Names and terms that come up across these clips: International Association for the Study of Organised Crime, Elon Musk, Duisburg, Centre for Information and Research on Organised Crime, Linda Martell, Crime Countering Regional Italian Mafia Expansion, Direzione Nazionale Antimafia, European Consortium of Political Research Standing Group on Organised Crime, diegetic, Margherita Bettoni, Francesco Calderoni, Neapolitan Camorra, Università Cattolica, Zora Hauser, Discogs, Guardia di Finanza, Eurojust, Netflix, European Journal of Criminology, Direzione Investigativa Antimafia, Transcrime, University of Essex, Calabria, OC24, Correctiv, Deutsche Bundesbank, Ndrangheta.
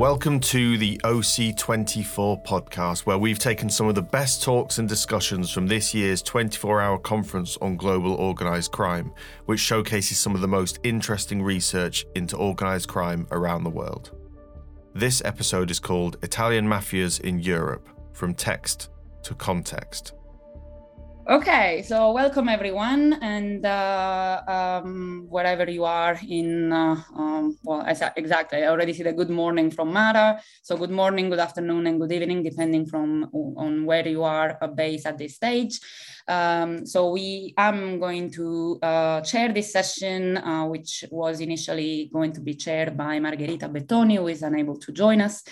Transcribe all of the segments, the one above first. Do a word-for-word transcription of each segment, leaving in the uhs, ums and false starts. Welcome to the O C twenty-four podcast, where we've taken some of the best talks and discussions from this year's twenty-four hour conference on global organised crime, which showcases some of the most interesting research into organised crime around the world. This episode is called Italian Mafias in Europe, From Text to Context. Okay, so welcome everyone, and uh, um, wherever you are in, uh, um, well, exactly, I already see the good morning from Mara, so good morning, good afternoon, and good evening, depending from on where you are based at this stage. Um, so we am going to uh, chair this session, uh, which was initially going to be chaired by Margherita Bettoni, who is unable to join us,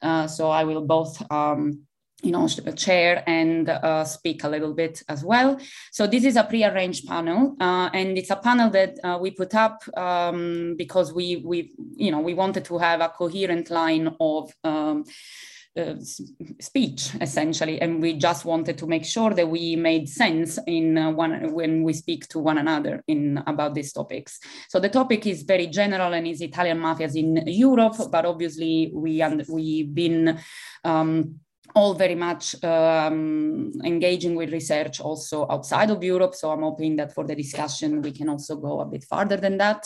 uh, so I will both um, you know, chair and uh, speak a little bit as well. So this is a pre-arranged panel, uh, and it's a panel that uh, we put up um, because we, we, you know, we wanted to have a coherent line of um, Uh, speech, essentially, and we just wanted to make sure that we made sense in uh, one when we speak to one another in about these topics. So the topic is very general and is Italian mafias in Europe, but obviously we and we've been um, all very much um, engaging with research also outside of Europe. So I'm hoping that for the discussion we can also go a bit farther than that.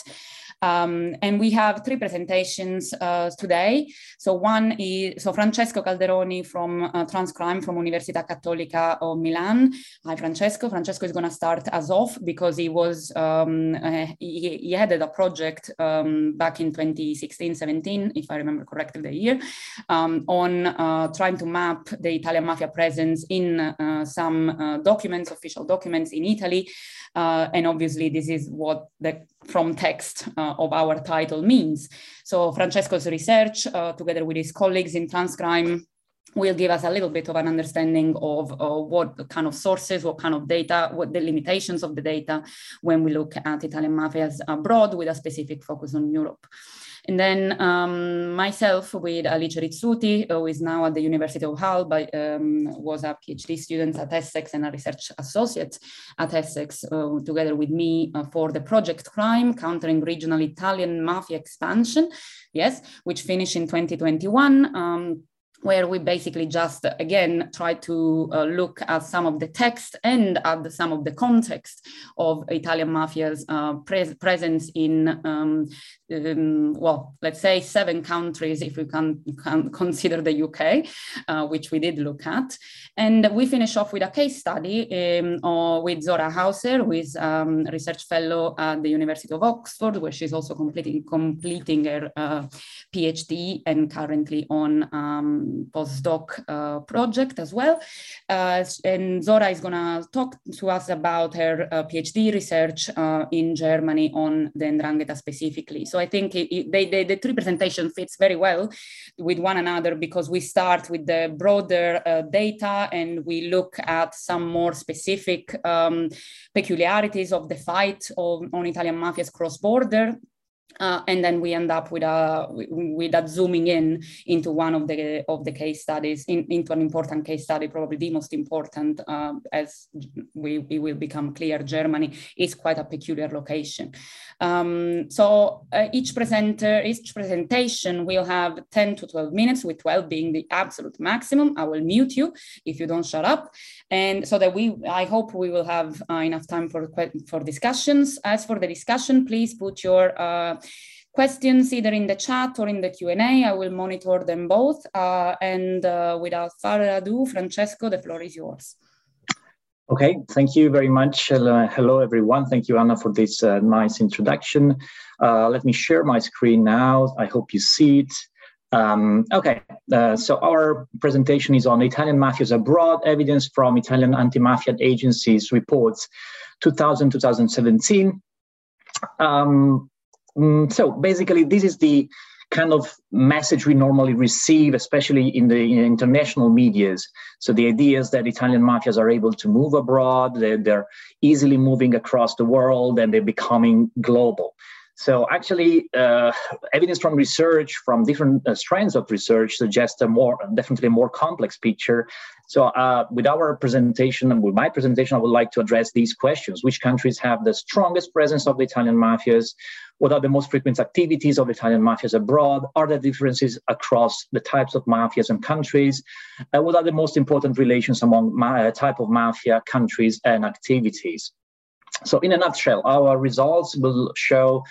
Um, and we have three presentations uh, today. So one is so Francesco Calderoni from uh, Transcrime from Università Cattolica of Milan. Hi, Francesco. Francesco is going to start us off because he was um, uh, he, he headed a project um, back in twenty sixteen seventeen, if I remember correctly, the year um, on uh, trying to map the Italian mafia presence in uh, some uh, documents, official documents in Italy, uh, and obviously this is what the from text uh, of our title means. So Francesco's research, uh, together with his colleagues in Transcrime, will give us a little bit of an understanding of uh, what kind of sources, what kind of data, what the limitations of the data when we look at Italian mafias abroad, with a specific focus on Europe. And then um, myself with Alice Rizzuti, who is now at the University of Hull, but um, was a PhD student at Essex and a research associate at Essex, uh, together with me uh, for the project Crime Countering Regional Italian Mafia Expansion, yes, which finished in twenty twenty-one. Um, where we basically just, again, try to uh, look at some of the text and at the, some of the context of Italian mafia's uh, pres- presence in, um, um, well, let's say seven countries, if we can, can consider the U K, uh, which we did look at. And we finish off with a case study um, or with Zora Hauser, who is um, a research fellow at the University of Oxford, where she's also completing, completing her uh, PhD and currently on um, postdoc uh, project as well. Uh, and Zora is going to talk to us about her uh, PhD research uh, in Germany on the Ndrangheta specifically. So I think it, it, they, they, the three presentation fits very well with one another because we start with the broader uh, data and we look at some more specific um, peculiarities of the fight of, on Italian mafias cross-border. Uh, and then we end up with a with a zooming in into one of the of the case studies, in, into an important case study, probably the most important, uh, as we, we will become clear. Germany is quite a peculiar location. Um, so uh, each presenter, each presentation will have ten to twelve minutes, with twelve being the absolute maximum. I will mute you if you don't shut up, and so that we, I hope we will have uh, enough time for for discussions. As for the discussion, please put your uh, questions either in the chat or in the Q and A. I will monitor them both. Uh, and uh, without further ado, Francesco, the floor is yours. Okay, thank you very much. Hello, hello everyone. Thank you, Anna, for this uh, nice introduction. Uh, let me share my screen now. I hope you see it. Um, okay, uh, so our presentation is on Italian mafias abroad, evidence from Italian anti-mafia agencies reports two thousand to twenty seventeen. Um, So basically, this is the kind of message we normally receive, especially in the in international medias. So the idea is that Italian mafias are able to move abroad, they're, they're easily moving across the world, and they're becoming global. So actually, uh, evidence from research, from different uh, strands of research, suggests a more, definitely more complex picture. So uh, with our presentation and with my presentation, I would like to address these questions. Which countries have the strongest presence of the Italian mafias? What are the most frequent activities of Italian mafias abroad? Are there differences across the types of mafias and countries? Uh, what are the most important relations among ma- type of mafia, countries and activities? So in a nutshell, our results will show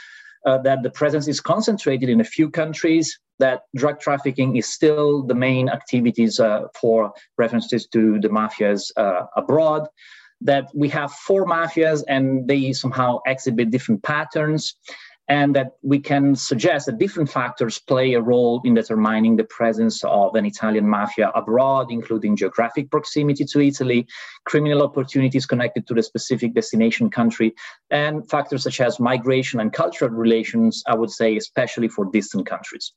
uh, that the presence is concentrated in a few countries, that drug trafficking is still the main activities uh, for references to the mafias uh, abroad, that we have four mafias and they somehow exhibit different patterns, and that we can suggest that different factors play a role in determining the presence of an Italian mafia abroad, including geographic proximity to Italy, criminal opportunities connected to the specific destination country, and factors such as migration and cultural relations, I would say, especially for distant countries.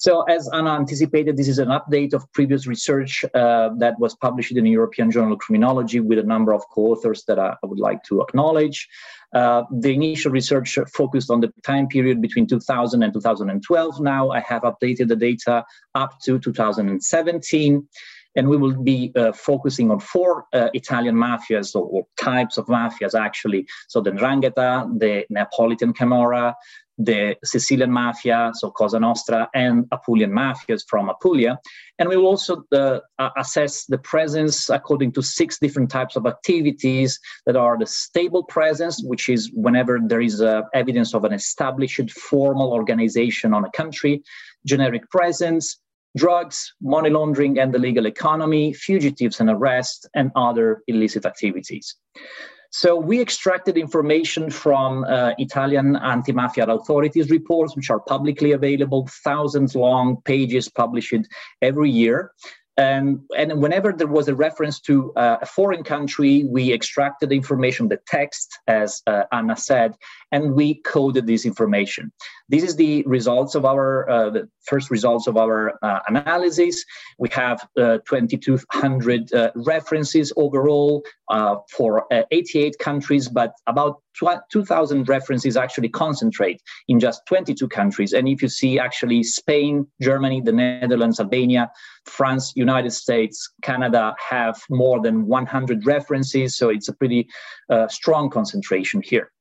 So as Anna anticipated, this is an update of previous research uh, that was published in the European Journal of Criminology with a number of co-authors that I, I would like to acknowledge. Uh, the initial research focused on the time period between two thousand and two thousand twelve. Now I have updated the data up to two thousand seventeen. And we will be uh, focusing on four uh, Italian mafias, or, or types of mafias, actually. So the Ndrangheta, the Neapolitan Camorra, the Sicilian mafia, so Cosa Nostra, and Apulian mafias from Apulia. And we will also uh, assess the presence according to six different types of activities that are the stable presence, which is whenever there is uh, evidence of an established formal organization on a country, generic presence, drugs, money laundering and the legal economy, fugitives and arrest, and other illicit activities. So we extracted information from uh, Italian anti-mafia authorities reports, which are publicly available, thousands long pages published every year. And, and whenever there was a reference to uh, a foreign country, we extracted the information, the text, as uh, Anna said, and we coded this information. This is the results of our, uh, the first results of our uh, analysis. We have uh, twenty-two hundred uh, references overall uh, for uh, eighty-eight countries, but about two thousand references actually concentrate in just twenty-two countries. And if you see actually Spain, Germany, the Netherlands, Albania, France, United States, Canada have more than one hundred references. So it's a pretty uh, strong concentration here.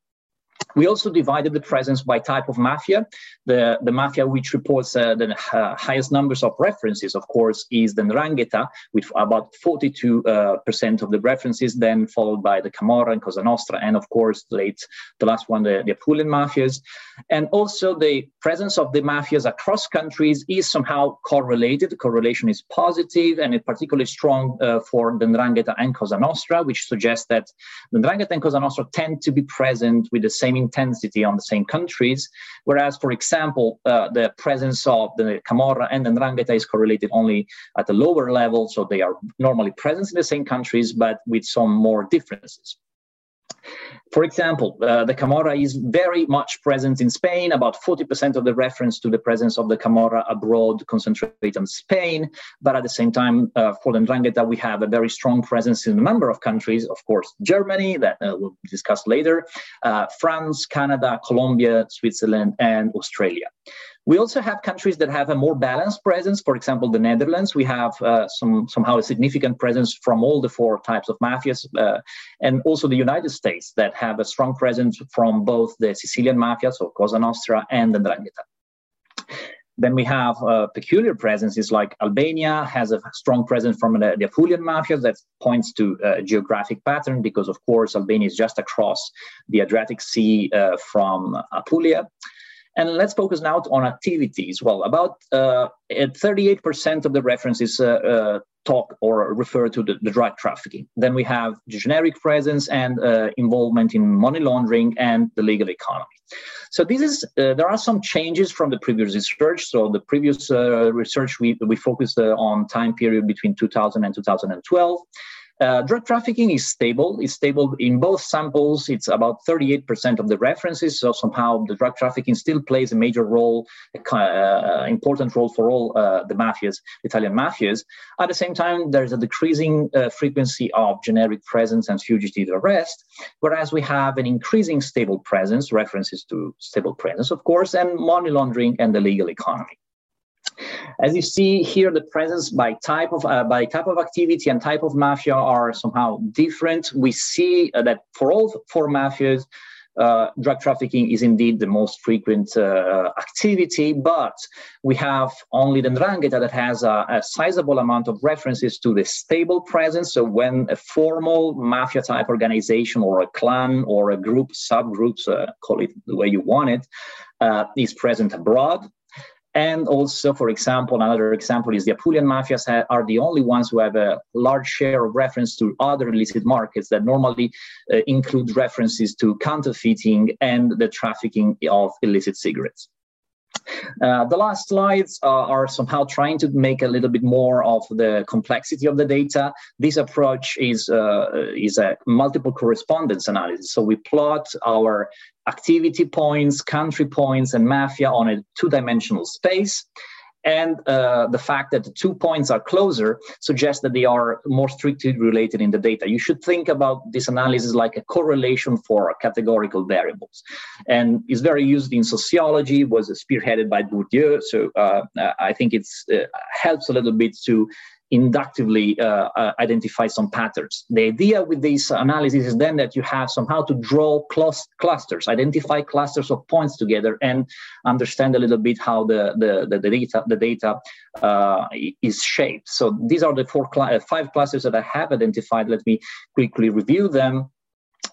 We also divided the presence by type of mafia. The, the mafia which reports uh, the uh, highest numbers of references, of course, is the Ndrangheta, with about forty-two percent uh, of the references, then followed by the Camorra and Cosa Nostra, and of course, late, the last one, the, the Apulian mafias. And also the presence of the mafias across countries is somehow correlated. The correlation is positive, and it's particularly strong uh, for the Ndrangheta and Cosa Nostra, which suggests that the Ndrangheta and Cosa Nostra tend to be present with the same intensity on the same countries, whereas, for example, uh, the presence of the Camorra and the Ndrangheta is correlated only at the lower level, so they are normally present in the same countries, but with some more differences. For example, uh, the Camorra is very much present in Spain. About forty percent of the reference to the presence of the Camorra abroad concentrates on Spain. But at the same time, uh, for the Ndrangheta, we have a very strong presence in a number of countries. Of course, Germany, that uh, we'll discuss later, uh, France, Canada, Colombia, Switzerland, and Australia. We also have countries that have a more balanced presence. For example, the Netherlands, we have uh, some, somehow a significant presence from all the four types of mafias, uh, and also the United States that have a strong presence from both the Sicilian mafia, so Cosa Nostra, and the Ndrangheta. Then we have uh, peculiar presences like Albania has a strong presence from the, the Apulian mafia that points to a geographic pattern because, of course, Albania is just across the Adriatic Sea uh, from Apulia. And let's focus now on activities. Well, about uh, thirty-eight percent of the references uh, uh, talk or refer to the, the drug trafficking. Then we have the generic presence and uh, involvement in money laundering and the legal economy. So this is uh, there are some changes from the previous research. So the previous uh, research, we, we focused uh, on time period between two thousand and two thousand twelve. Uh, drug trafficking is stable. It's stable in both samples. It's about thirty-eight percent of the references. So somehow the drug trafficking still plays a major role, uh, important role for all uh, the mafias, Italian mafias. At the same time, there's a decreasing uh, frequency of generic presence and fugitive arrest, whereas we have an increasing stable presence, references to stable presence, of course, and money laundering and the legal economy. As you see here, the presence by type of uh, by type of activity and type of mafia are somehow different. We see uh, that for all four mafias, uh, drug trafficking is indeed the most frequent uh, activity, but we have only the 'Ndrangheta that has a, a sizable amount of references to the stable presence. So when a formal mafia type organization or a clan or a group, subgroups, uh, call it the way you want it, uh, is present abroad. And also, for example, another example is the Apulian mafias are the only ones who have a large share of reference to other illicit markets that normally uh, include references to counterfeiting and the trafficking of illicit cigarettes. Uh, the last slides uh, are somehow trying to make a little bit more of the complexity of the data. This approach is, uh, is a multiple correspondence analysis. So we plot our activity points, country points, and mafia on a two-dimensional space. And uh, the fact that the two points are closer suggests that they are more strictly related in the data. You should think about this analysis like a correlation for categorical variables. And it's very used in sociology, was spearheaded by Bourdieu. So uh, I think it uh, helps a little bit to inductively uh, uh, identify some patterns. The idea with this analysis is then that you have somehow to draw close clusters, identify clusters of points together, and understand a little bit how the the, the, the data the data uh, is shaped. So these are the four cl five clusters that I have identified. Let me quickly review them.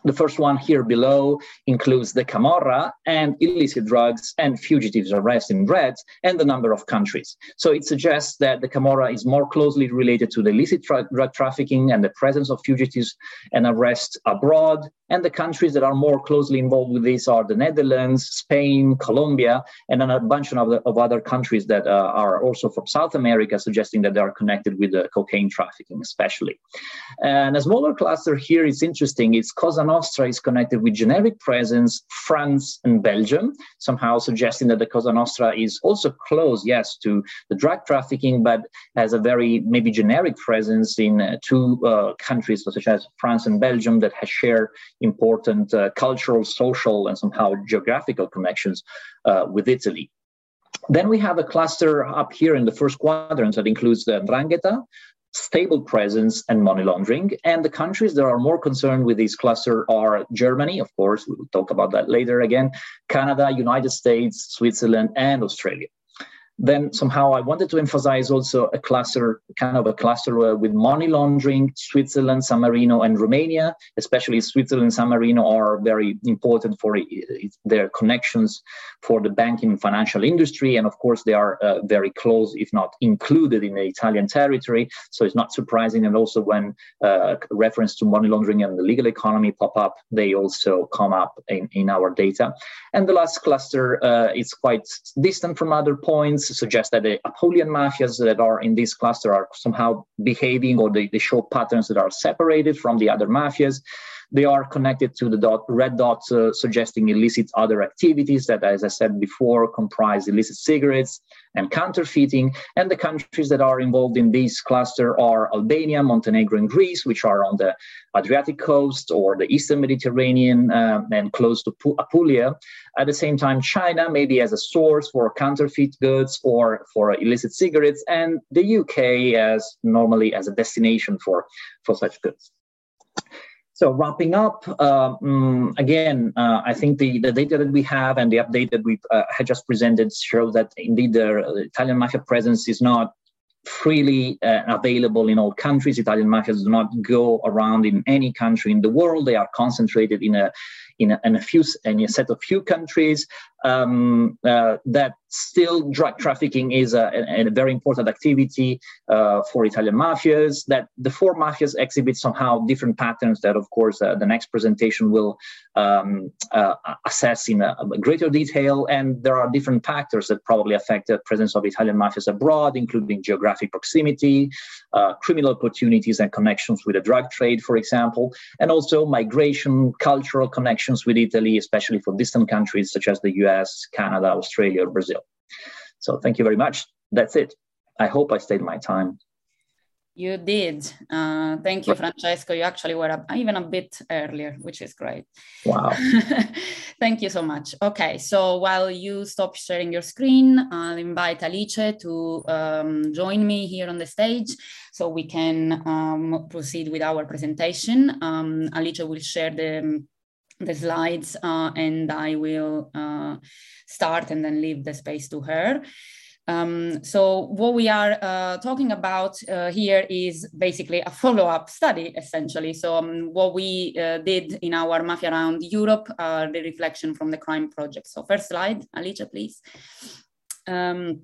The first one here below includes the Camorra and illicit drugs and fugitives arrest in red and the number of countries. So it suggests that the Camorra is more closely related to the illicit tra drug trafficking and the presence of fugitives and arrests abroad. And the countries that are more closely involved with this are the Netherlands, Spain, Colombia, and then a bunch of, the, of other countries that uh, are also from South America, suggesting that they are connected with the cocaine trafficking especially. And a smaller cluster here is interesting. It's Cosa Nostra is connected with generic presence, France and Belgium, somehow suggesting that the Cosa Nostra is also close, yes, to the drug trafficking, but has a very maybe generic presence in uh, two uh, countries such as France and Belgium that has shared important uh, cultural, social, and somehow geographical connections uh, with Italy. Then we have a cluster up here in the first quadrant that includes the 'Ndrangheta, stable presence, and money laundering. And the countries that are more concerned with this cluster are Germany, of course, we will talk about that later again, Canada, United States, Switzerland, and Australia. Then somehow I wanted to emphasize also a cluster, kind of a cluster uh, with money laundering, Switzerland, San Marino, and Romania, especially Switzerland and San Marino are very important for it, it, their connections for the banking and financial industry. And of course, they are uh, very close, if not included in the Italian territory. So it's not surprising. And also when uh, reference to money laundering and the legal economy pop up, they also come up in, in our data. And the last cluster uh, is quite distant from other points. Suggest that the Apulian mafias that are in this cluster are somehow behaving, or they, they show patterns that are separated from the other mafias. They are connected to the dot, red dots, uh, suggesting illicit other activities that, as I said before, comprise illicit cigarettes and counterfeiting. And the countries that are involved in this cluster are Albania, Montenegro, and Greece, which are on the Adriatic coast or the Eastern Mediterranean uh, and close to Apulia. At the same time, China, maybe as a source for counterfeit goods or for illicit cigarettes, and the U K as normally as a destination for, for such goods. So wrapping up, uh, um, again, uh, I think the, the data that we have and the update that we uh, had just presented show that indeed the, the Italian mafia presence is not freely uh, available in all countries. Italian mafias do not go around in any country in the world. They are concentrated in a in a, in a few in a set of few countries. Um, uh, that still drug trafficking is a, a, a very important activity uh, for Italian mafias, that the four mafias exhibit somehow different patterns that, of course, uh, the next presentation will um, uh, assess in a, a greater detail. And there are different factors that probably affect the presence of Italian mafias abroad, including geographic proximity, uh, criminal opportunities and connections with the drug trade, for example, and also migration, cultural connections with Italy, especially for distant countries such as the U S, Canada, Australia, or Brazil. So thank you very much. That's it. I hope I stayed my time. You did. Uh, thank you, Francesco. You actually were up, even a bit earlier, which is great. Wow. Thank you so much. Okay, so while you stop sharing your screen, I'll invite Alice to um, join me here on the stage so we can um, proceed with our presentation. Um, Alice will share the the slides uh, and I will uh, start and then leave the space to her. Um, so what we are uh, talking about uh, here is basically a follow-up study, essentially. So um, what we uh, did in our Mafia Around Europe are uh, the reflection from the crime project. So first slide, Alice, please. Um,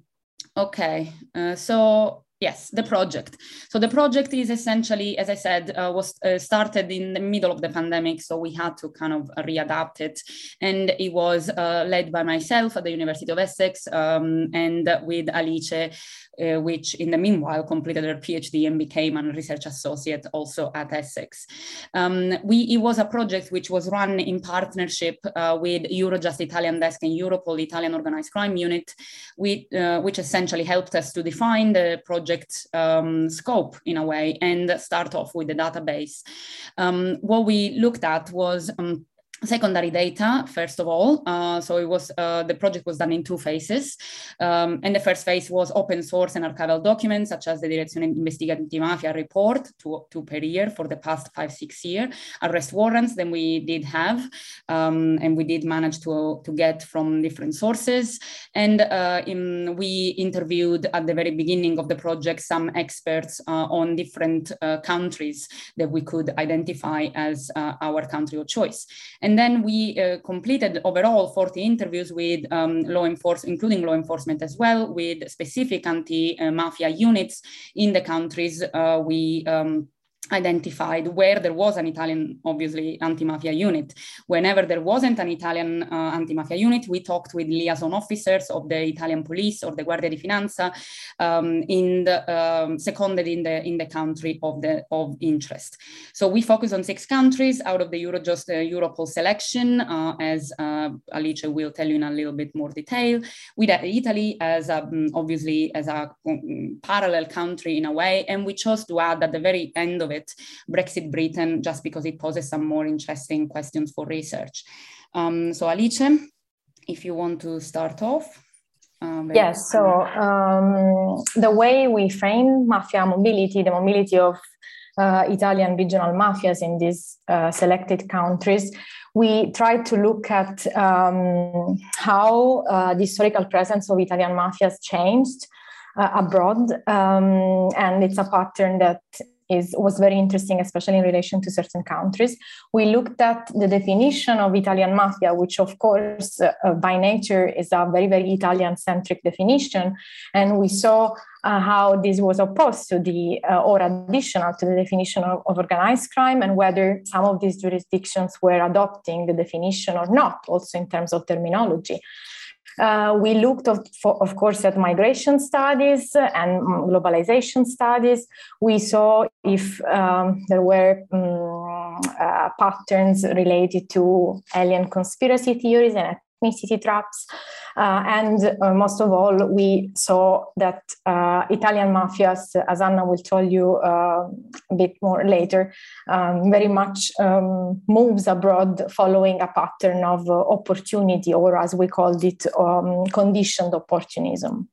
okay, uh, so yes, the project. So the project is essentially, as I said, uh, was uh, started in the middle of the pandemic. So we had to kind of readapt it. And it was uh, led by myself at the University of Essex um, and with Alice, uh, which in the meanwhile completed her PhD and became a research associate also at Essex. Um, we, it was a project which was run in partnership uh, with Eurojust Italian Desk and Europol Italian Organised Crime Unit, with, uh, which essentially helped us to define the project Um, scope in a way and start off with the database. Um, what we looked at was um, secondary data, first of all. Uh, so it was uh, the project was done in two phases. Um, and the first phase was open source and archival documents, such as the Direzione Investigativa Antimafia report, two, two per year for the past five, six years, arrest warrants then we did have, um, and we did manage to, to get from different sources. And uh, in, we interviewed at the very beginning of the project some experts uh, on different uh, countries that we could identify as uh, our country of choice. And And then we uh, completed overall forty interviews with um, law enforcement, including law enforcement as well, with specific anti-mafia units in the countries uh, we um, identified where there was an Italian, obviously, anti-mafia unit. Whenever there wasn't an Italian uh, anti-mafia unit, we talked with liaison officers of the Italian police or the Guardia di Finanza um, in the, um, seconded in the, in the country of, the, of interest. So we focus on six countries out of the Eurojust uh, Europol selection, uh, as uh, Alice will tell you in a little bit more detail, with Italy as a, obviously as a parallel country in a way, and we chose to add at the very end of it, Brexit Britain, just because it poses some more interesting questions for research. Um, so Alice, if you want to start off. Um, yes, so um, the way we frame mafia mobility, the mobility of uh, Italian regional mafias in these uh, selected countries, we try to look at um, how uh, the historical presence of Italian mafias changed uh, abroad. Um, and it's a pattern that Is, was very interesting, especially in relation to certain countries. We looked at the definition of Italian mafia, which of course, uh, by nature, is a very, very Italian-centric definition. And we saw uh, how this was opposed to the, uh, or additional to the definition of, of organized crime, and whether some of these jurisdictions were adopting the definition or not, also in terms of terminology. Uh, we looked, of, for, of course, at migration studies and globalization studies. We saw if um, there were um, uh, patterns related to alien conspiracy theories and ethnicity traps. Uh, and uh, most of all, we saw that uh, Italian mafias, as Anna will tell you uh, a bit more later, um, very much um, moves abroad following a pattern of uh, opportunity, or as we called it, um, conditioned opportunism.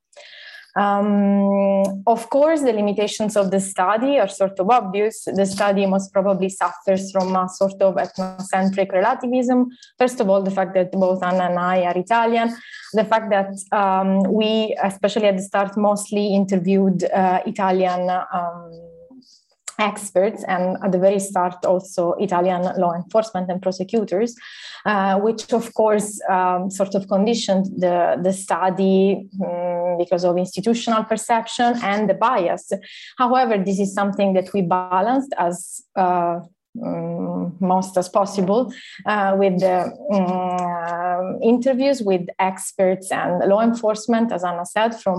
Um, of course, the limitations of the study are sort of obvious. The study most probably suffers from a sort of ethnocentric relativism. First of all, the fact that both Anna and I are Italian, the fact that um, we, especially at the start, mostly interviewed uh, Italian um, experts, and at the very start also Italian law enforcement and prosecutors, uh, which of course um, sort of conditioned the, the study um, because of institutional perception and the bias. However, this is something that we balanced as uh, Um, most as possible uh, with the um, interviews with experts and law enforcement, as Anna said, from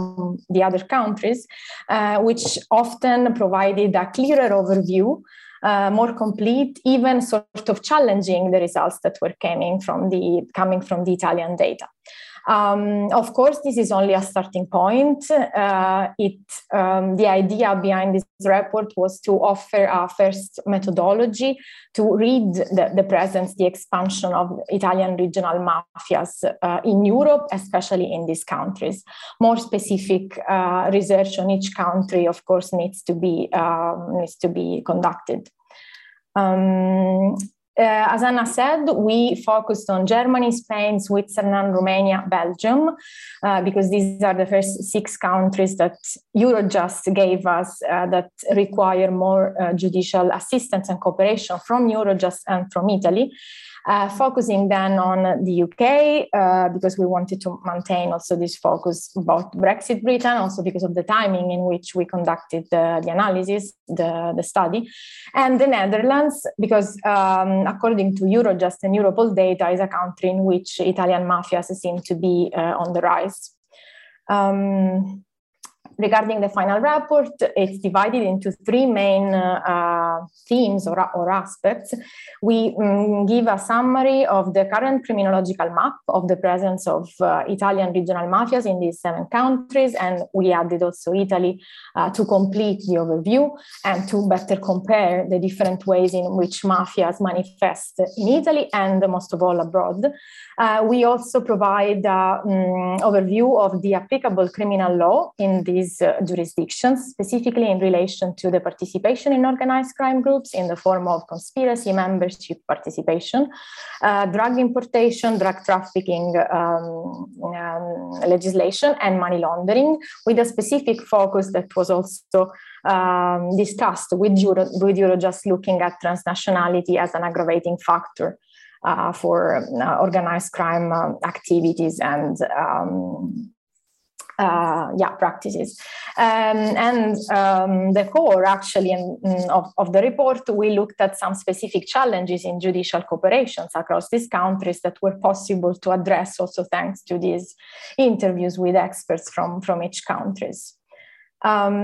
the other countries, uh, which often provided a clearer overview, uh, more complete, even sort of challenging the results that were coming from the, coming from the Italian data. Um, of course, this is only a starting point. Uh, it, um, the idea behind this report was to offer a first methodology to read the, the presence, the expansion of Italian regional mafias uh, in Europe, especially in these countries. More specific uh, research on each country, of course, needs to be, um, needs to be conducted. Um, Uh, as Anna said, we focused on Germany, Spain, Switzerland, Romania, Belgium, uh, because these are the first six countries that Eurojust gave us uh, that require more uh, judicial assistance and cooperation from Eurojust and from Italy. Uh, focusing then on the U K, uh, because we wanted to maintain also this focus about Brexit Britain, also because of the timing in which we conducted the, the analysis, the, the study, and the Netherlands, because um, according to Eurojust and Europol data, is a country in which Italian mafias seem to be uh, on the rise. Um, Regarding the final report, it's divided into three main uh, themes or, or aspects. We um, give a summary of the current criminological map of the presence of uh, Italian regional mafias in these seven countries, and we added also Italy uh, to complete the overview and to better compare the different ways in which mafias manifest in Italy and most of all abroad. Uh, we also provide an um, overview of the applicable criminal law in these Uh, jurisdictions, specifically in relation to the participation in organized crime groups in the form of conspiracy, membership, participation, uh, drug importation, drug trafficking um, um, legislation, and money laundering, with a specific focus that was also um, discussed with Euro, with Eurojust, looking at transnationality as an aggravating factor uh, for uh, organized crime uh, activities and um, Uh, yeah, practices. Um, and um, the core, actually, in, of, of the report, we looked at some specific challenges in judicial cooperations across these countries that were possible to address also thanks to these interviews with experts from, from each countries. Um,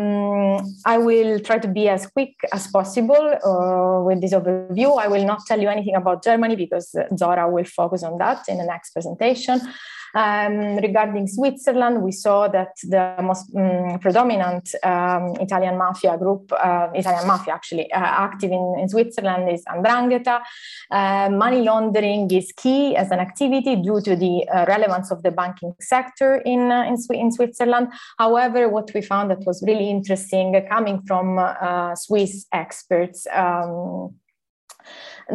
I will try to be as quick as possible uh, with this overview. I will not tell you anything about Germany because Zora will focus on that in the next presentation. Um, regarding Switzerland, we saw that the most um, predominant um, Italian mafia group, uh, Italian mafia actually, uh, active in, in Switzerland is Ndrangheta. Uh, money laundering is key as an activity due to the uh, relevance of the banking sector in, uh, in, in Switzerland. However, what we found that was really interesting uh, coming from uh, Swiss experts, um,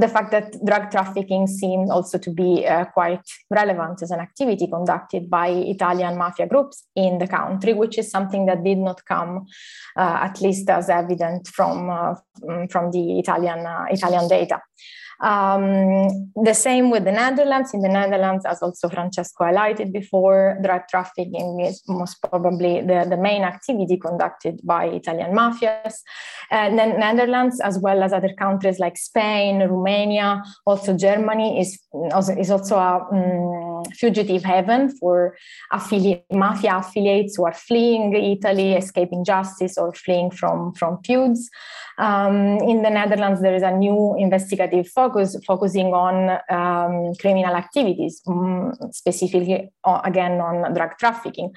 the fact that drug trafficking seemed also to be uh, quite relevant as an activity conducted by Italian mafia groups in the country, which is something that did not come uh, at least as evident from, uh, from the Italian, uh, Italian data. Um, the same with the Netherlands. In the Netherlands, as also Francesco highlighted before, drug trafficking is most probably the, the main activity conducted by Italian mafias. And then Netherlands, as well as other countries like Spain, Romania, also Germany, is also, is also a um, fugitive haven for affili- mafia affiliates who are fleeing Italy, escaping justice, or fleeing from, from feuds. Um, in the Netherlands, there is a new investigative focus focusing on um, criminal activities, specifically, again, on drug trafficking.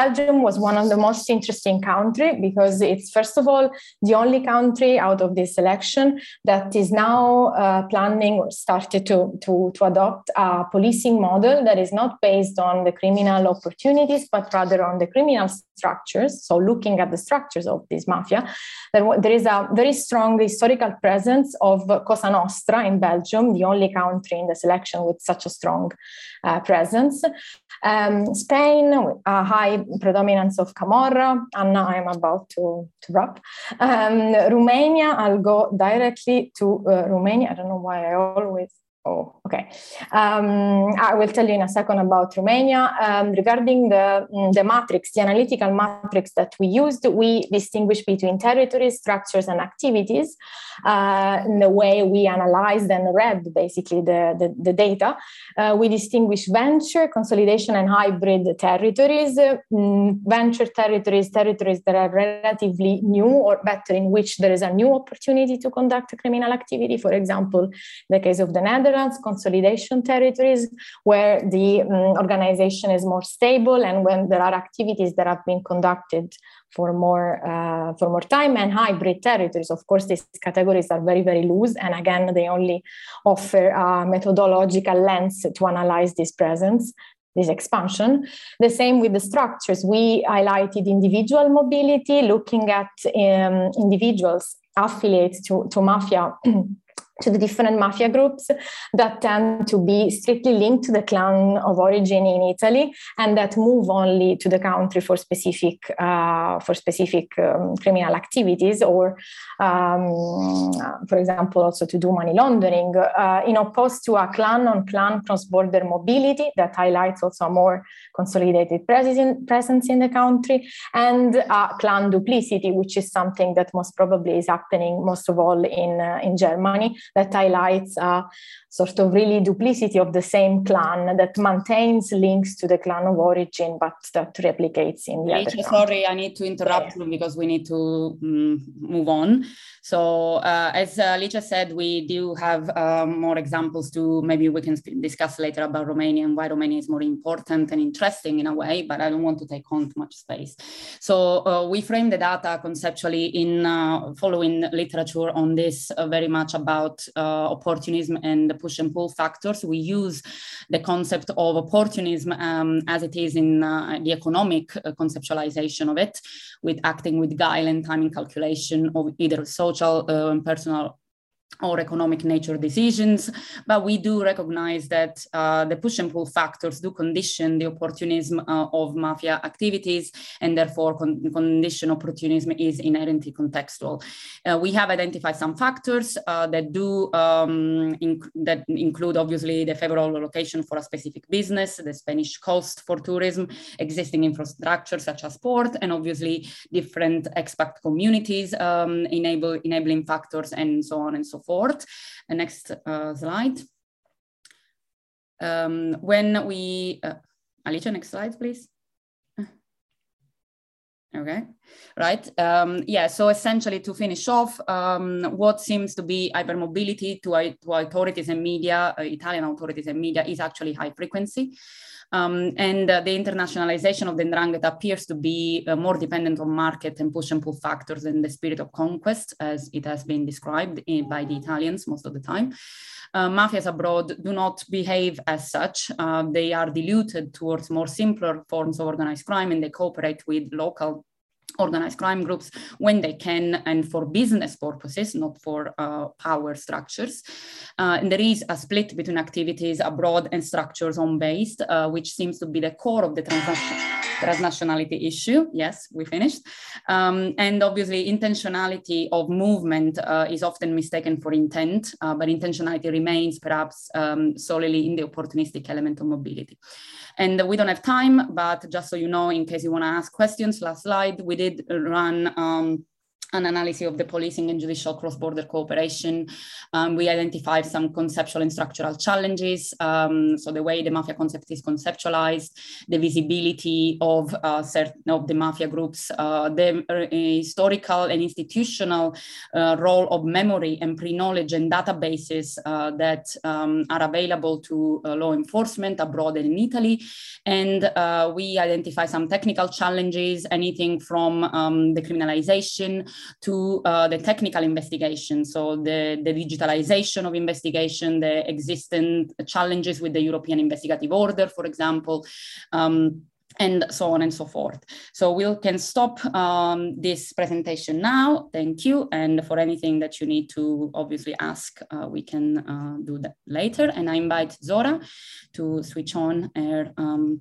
Belgium was one of the most interesting countries because it's, first of all, the only country out of this selection that is now uh, planning or started to, to, to adopt a policing model that that is not based on the criminal opportunities, but rather on the criminal structures. So looking at the structures of this mafia, there is a very strong historical presence of Cosa Nostra in Belgium, the only country in the selection with such a strong uh, presence. Um, Spain, a high predominance of Camorra, and now I'm about to, to wrap. Um, Romania, I'll go directly to uh, Romania. I don't know why I always... Oh, okay. Um, I will tell you in a second about Romania. Um, regarding the, the matrix, the analytical matrix that we used, we distinguish between territories, structures, and activities uh, in the way we analyzed and read basically the, the, the data. Uh, we distinguish venture, consolidation, and hybrid territories. Uh, venture territories, territories that are relatively new or better, in which there is a new opportunity to conduct a criminal activity. For example, the case of the Netherlands. Consolidation territories where the um, organization is more stable and when there are activities that have been conducted for more uh, for more time, and hybrid territories. Of course, these categories are very, very loose. And again, they only offer a methodological lens to analyze this presence, this expansion. The same with the structures. We highlighted individual mobility, looking at um, individuals affiliated to, to mafia, to the different mafia groups that tend to be strictly linked to the clan of origin in Italy and that move only to the country for specific uh, for specific um, criminal activities or, um, for example, also to do money laundering, uh, in opposed to a clan-on-clan cross-border mobility that highlights also a more consolidated presence in the country, and uh, clan duplicity, which is something that most probably is happening most of all in, uh, in Germany, that highlights a sort of really duplicity of the same clan that maintains links to the clan of origin, but that replicates in the other country. Sorry, I need to interrupt you because we need to um, move on. So uh, as uh, Alicia said, we do have uh, more examples to, maybe we can discuss later about Romania and why Romania is more important and interesting in a way, but I don't want to take on too much space. So uh, we frame the data conceptually in uh, following literature on this uh, very much about About, uh, opportunism and the push and pull factors. We use the concept of opportunism um, as it is in uh, the economic uh, conceptualization of it, with acting with guile and timing calculation of either social uh, and personal or economic nature decisions, but we do recognize that uh, the push and pull factors do condition the opportunism uh, of mafia activities, and therefore con condition opportunism is inherently contextual. Uh, we have identified some factors uh, that do um, inc that include obviously the favorable location for a specific business, the Spanish coast for tourism, existing infrastructure such as port, and obviously different expat communities, um, enable enabling factors, and so on and so forth. Forth. The next uh, slide. Um, when we, uh, Alicia, next slide, please. Okay, right. Um, yeah, so essentially to finish off, um, what seems to be hypermobility to, to authorities and media, uh, Italian authorities and media, is actually high frequency. Um, and uh, the internationalization of the Ndrangheta appears to be uh, more dependent on market and push and pull factors than the spirit of conquest, as it has been described in, by the Italians most of the time. Uh, mafias abroad do not behave as such. Uh, they are diluted towards more simpler forms of organized crime, and they cooperate with local organized crime groups when they can, and for business purposes, not for uh, power structures. Uh, and there is a split between activities abroad and structures home-based, uh, which seems to be the core of the transaction. Transnationality issue. Yes, we finished. Um, and obviously intentionality of movement uh, is often mistaken for intent, uh, but intentionality remains perhaps um, solely in the opportunistic element of mobility. And we don't have time, but just so you know, in case you want to ask questions, last slide, we did run um, an analysis of the policing and judicial cross-border cooperation. Um, we identified some conceptual and structural challenges. Um, so the way the mafia concept is conceptualized, the visibility of uh, certain of the mafia groups, uh, the uh, historical and institutional uh, role of memory and pre-knowledge and databases uh, that um, are available to uh, law enforcement abroad and in Italy. And uh, we identify some technical challenges, anything from um, the criminalization to uh, the technical investigation, so the, the digitalization of investigation, the existing challenges with the European investigative order, for example, um, and so on and so forth. So we can stop um, this presentation now. Thank you. And for anything that you need to obviously ask, uh, we can uh, do that later. And I invite Zora to switch on her. Um,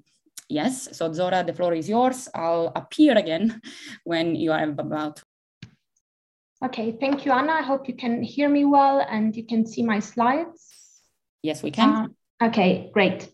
yes, so Zora, the floor is yours. I'll appear again when you are about to. Okay, thank you, Anna. I hope you can hear me well and you can see my slides. Yes, we can. Uh, okay, great.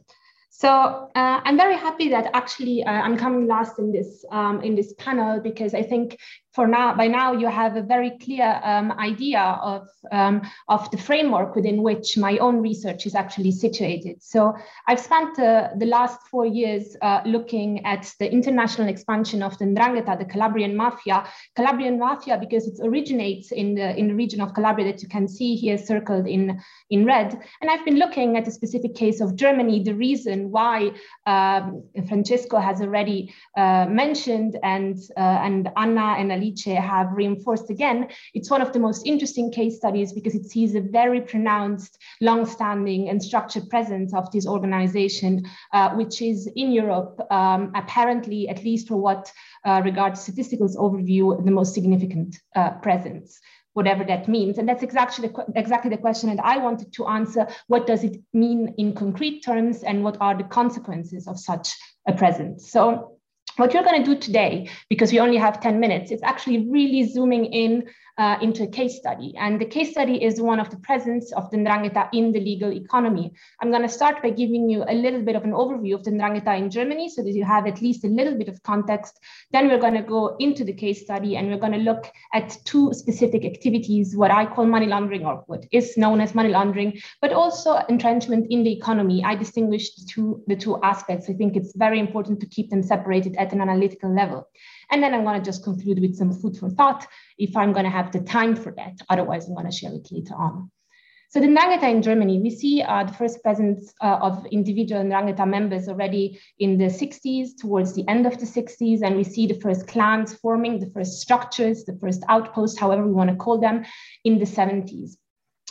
So uh, I'm very happy that actually uh, I'm coming last in this um, in this panel, because I think for now, by now you have a very clear um, idea of um, of the framework within which my own research is actually situated. So I've spent uh, the last four years uh, looking at the international expansion of the Ndrangheta, the Calabrian mafia. Calabrian mafia because it originates in the in the region of Calabria that you can see here circled in in red. And I've been looking at a specific case of Germany, the reason why um, Francesco has already uh, mentioned, and uh, and Anna and have reinforced again. It's one of the most interesting case studies because it sees a very pronounced, long-standing and structured presence of this organization, uh, which is in Europe, um, apparently, at least for what uh, regards statistical overview, the most significant uh, presence, whatever that means. And that's exactly the, exactly the question that I wanted to answer. What does it mean in concrete terms, and what are the consequences of such a presence? So what you're going to do today, because we only have ten minutes, it's actually really zooming in uh, into a case study. And the case study is one of the presence of the Ndrangheta in the legal economy. I'm going to start by giving you a little bit of an overview of the Ndrangheta in Germany so that you have at least a little bit of context. Then we're going to go into the case study and we're going to look at two specific activities, what I call money laundering, or what is known as money laundering, but also entrenchment in the economy. I distinguish the two, the two aspects. I think it's very important to keep them separated at an analytical level. And then I'm going to just conclude with some food for thought, if I'm going to have the time for that. Otherwise, I'm going to share it later on. So the Ndrangheta in Germany, we see uh, the first presence uh, of individual Ndrangheta members already in the sixties, towards the end of the sixties, and we see the first clans forming, the first structures, the first outposts, however we want to call them, in the seventies.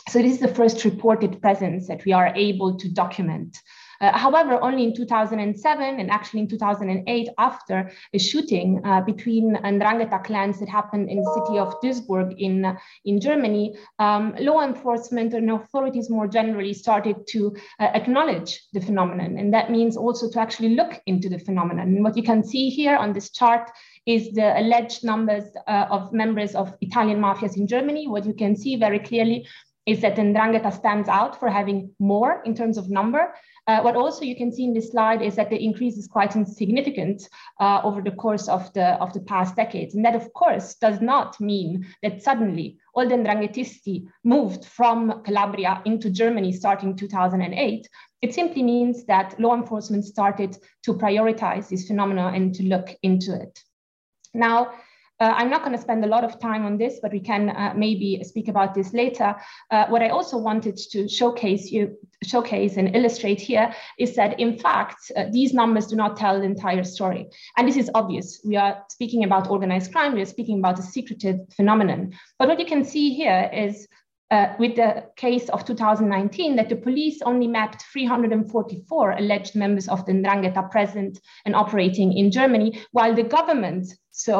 So this is the first reported presence that we are able to document. Uh, however, only in two thousand seven, and actually in two thousand eight, after a shooting uh, between Ndrangheta clans that happened in the city of Duisburg in, in Germany, um, law enforcement and authorities more generally started to uh, acknowledge the phenomenon. And that means also to actually look into the phenomenon. And what you can see here on this chart is the alleged numbers uh, of members of Italian mafias in Germany. What you can see very clearly is that Ndrangheta stands out for having more in terms of number. Uh, what also you can see in this slide is that the increase is quite insignificant uh, over the course of the, of the past decades. And that, of course, does not mean that suddenly all the Ndranghetisti moved from Calabria into Germany starting two thousand eight. It simply means that law enforcement started to prioritize this phenomenon and to look into it. Now, Uh, I'm not going to spend a lot of time on this, but we can uh, maybe speak about this later. Uh, what I also wanted to showcase you, showcase and illustrate here is that, in fact, uh, these numbers do not tell the entire story. And this is obvious. We are speaking about organized crime. We are speaking about a secretive phenomenon. But what you can see here is, Uh, with the case of two thousand nineteen, that the police only mapped three hundred forty-four alleged members of the Ndrangheta present and operating in Germany, while the government, so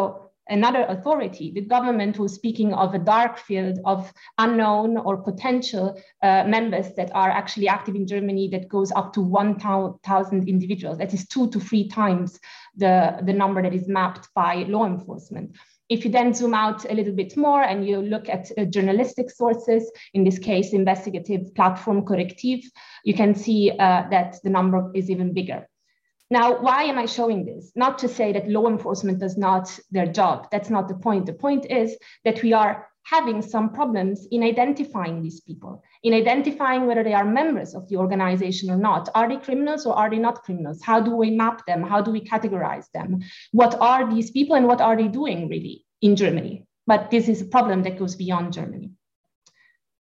another authority, the government was speaking of a dark field of unknown or potential uh, members that are actually active in Germany that goes up to one thousand individuals. That is two to three times the, the number that is mapped by law enforcement. If you then zoom out a little bit more and you look at uh, journalistic sources, in this case, investigative platform Correctiv, you can see uh, that the number is even bigger. Now, why am I showing this? Not to say that law enforcement does not their job. That's not the point. The point is that we are having some problems in identifying these people, in identifying whether they are members of the organization or not. Are they criminals or are they not criminals? How do we map them? How do we categorize them? What are these people and what are they doing really in Germany? But this is a problem that goes beyond Germany.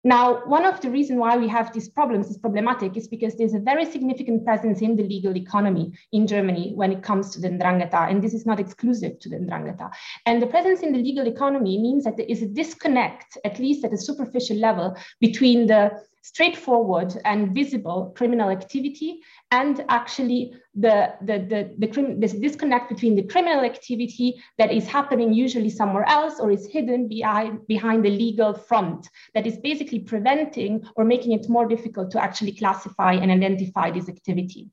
Now, one of the reasons why we have these problems, this problematic, is because there's a very significant presence in the legal economy in Germany when it comes to the 'Ndrangheta, and this is not exclusive to the 'Ndrangheta. And the presence in the legal economy means that there is a disconnect, at least at a superficial level, between the straightforward and visible criminal activity and actually the, the, the, the, the this disconnect between the criminal activity that is happening usually somewhere else or is hidden behind, behind the legal front that is basically preventing or making it more difficult to actually classify and identify this activity.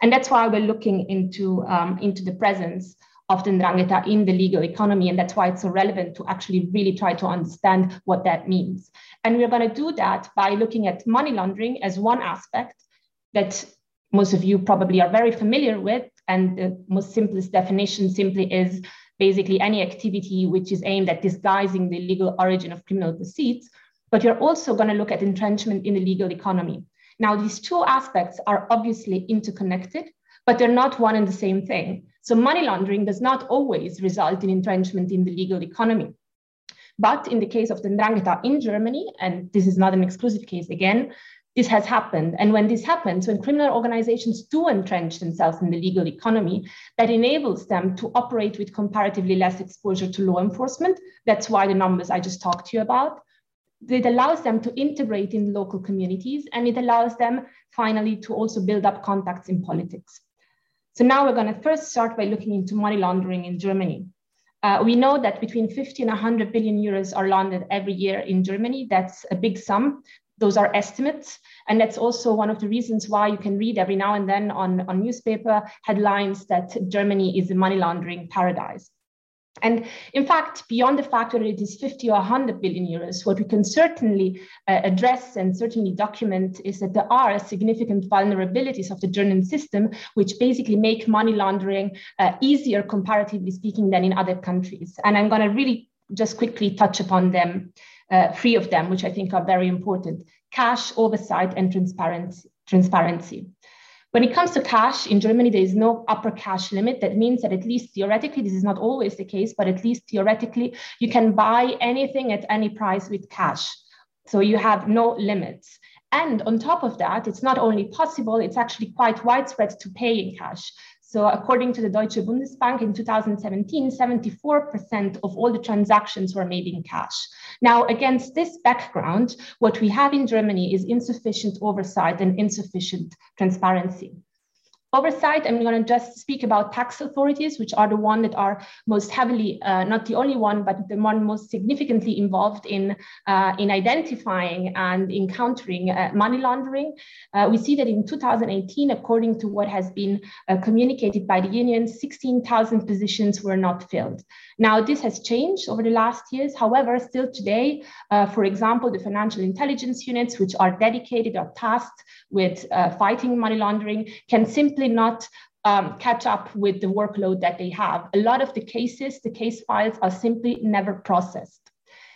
And that's why we're looking into, um, into the presence of the 'Ndrangheta in the legal economy, and that's why it's so relevant to actually really try to understand what that means. And we're going to do that by looking at money laundering as one aspect that most of you probably are very familiar with, and the most simplest definition simply is basically any activity which is aimed at disguising the legal origin of criminal proceeds. But you're also going to look at entrenchment in the legal economy. Now, these two aspects are obviously interconnected, but they're not one and the same thing. So money laundering does not always result in entrenchment in the legal economy. But in the case of the 'Ndrangheta in Germany, and this is not an exclusive case again, this has happened. And when this happens, when criminal organizations do entrench themselves in the legal economy, that enables them to operate with comparatively less exposure to law enforcement. That's why the numbers I just talked to you about. It allows them to integrate in local communities, and it allows them finally to also build up contacts in politics. So now we're going to first start by looking into money laundering in Germany. Uh, we know that between fifty and one hundred billion euros are laundered every year in Germany. That's a big sum. Those are estimates. And that's also one of the reasons why you can read every now and then on, on newspaper headlines that Germany is a money laundering paradise. And in fact, beyond the fact that it is fifty or one hundred billion euros, what we can certainly uh, address and certainly document is that there are significant vulnerabilities of the German system, which basically make money laundering uh, easier, comparatively speaking, than in other countries. And I'm going to really just quickly touch upon them, uh, three of them, which I think are very important: cash, oversight, and transparency. transparency. When it comes to cash, in Germany, there is no upper cash limit. That means that at least theoretically, this is not always the case, but at least theoretically, you can buy anything at any price with cash. So you have no limits. And on top of that, it's not only possible, it's actually quite widespread to pay in cash. So according to the Deutsche Bundesbank in two thousand seventeen, seventy-four percent of all the transactions were made in cash. Now, against this background, what we have in Germany is insufficient oversight and insufficient transparency. Oversight, I'm going to just speak about tax authorities, which are the one that are most heavily, uh, not the only one, but the one most significantly involved in, uh, in identifying and in countering uh, money laundering. Uh, we see that in two thousand eighteen, according to what has been uh, communicated by the union, sixteen thousand positions were not filled. Now, this has changed over the last years. However, still today, uh, for example, the financial intelligence units, which are dedicated or tasked with uh, fighting money laundering, can simply not um, catch up with the workload that they have. A lot of the cases, the case files are simply never processed.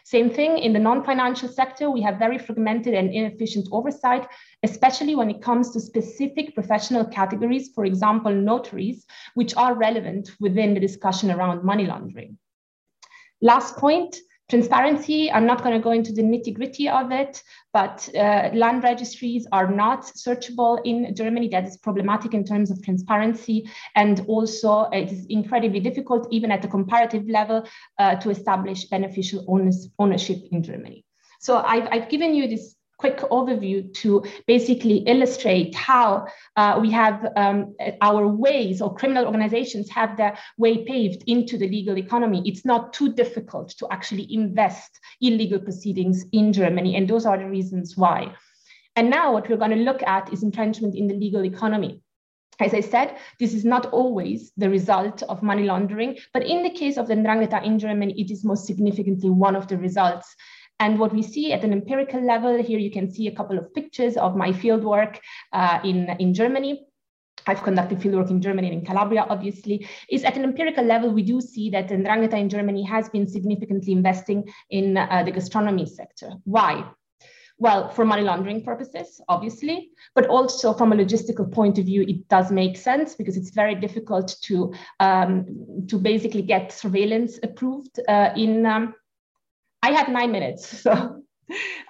Same thing in the non-financial sector, we have very fragmented and inefficient oversight, especially when it comes to specific professional categories, for example, notaries, which are relevant within the discussion around money laundering. Last point, transparency. I'm not going to go into the nitty-gritty of it, but uh, land registries are not searchable in Germany. That is problematic in terms of transparency. And also, it is incredibly difficult, even at the comparative level, uh, to establish beneficial ownership in Germany. So I've, I've given you this quick overview to basically illustrate how uh, we have um, our ways, or criminal organizations have their way paved into the legal economy. It's not too difficult to actually invest in legal proceedings in Germany, and those are the reasons why. And now what we're going to look at is entrenchment in the legal economy. As I said, this is not always the result of money laundering, but in the case of the 'Ndrangheta in Germany, it is most significantly one of the results. And what we see at an empirical level, here you can see a couple of pictures of my fieldwork uh, in, in Germany. I've conducted fieldwork in Germany and in Calabria, obviously, is at an empirical level, we do see that the 'Ndrangheta in Germany has been significantly investing in uh, the gastronomy sector. Why? Well, for money laundering purposes, obviously, but also from a logistical point of view, it does make sense because it's very difficult to, um, to basically get surveillance approved uh, in... Um, I have nine minutes, so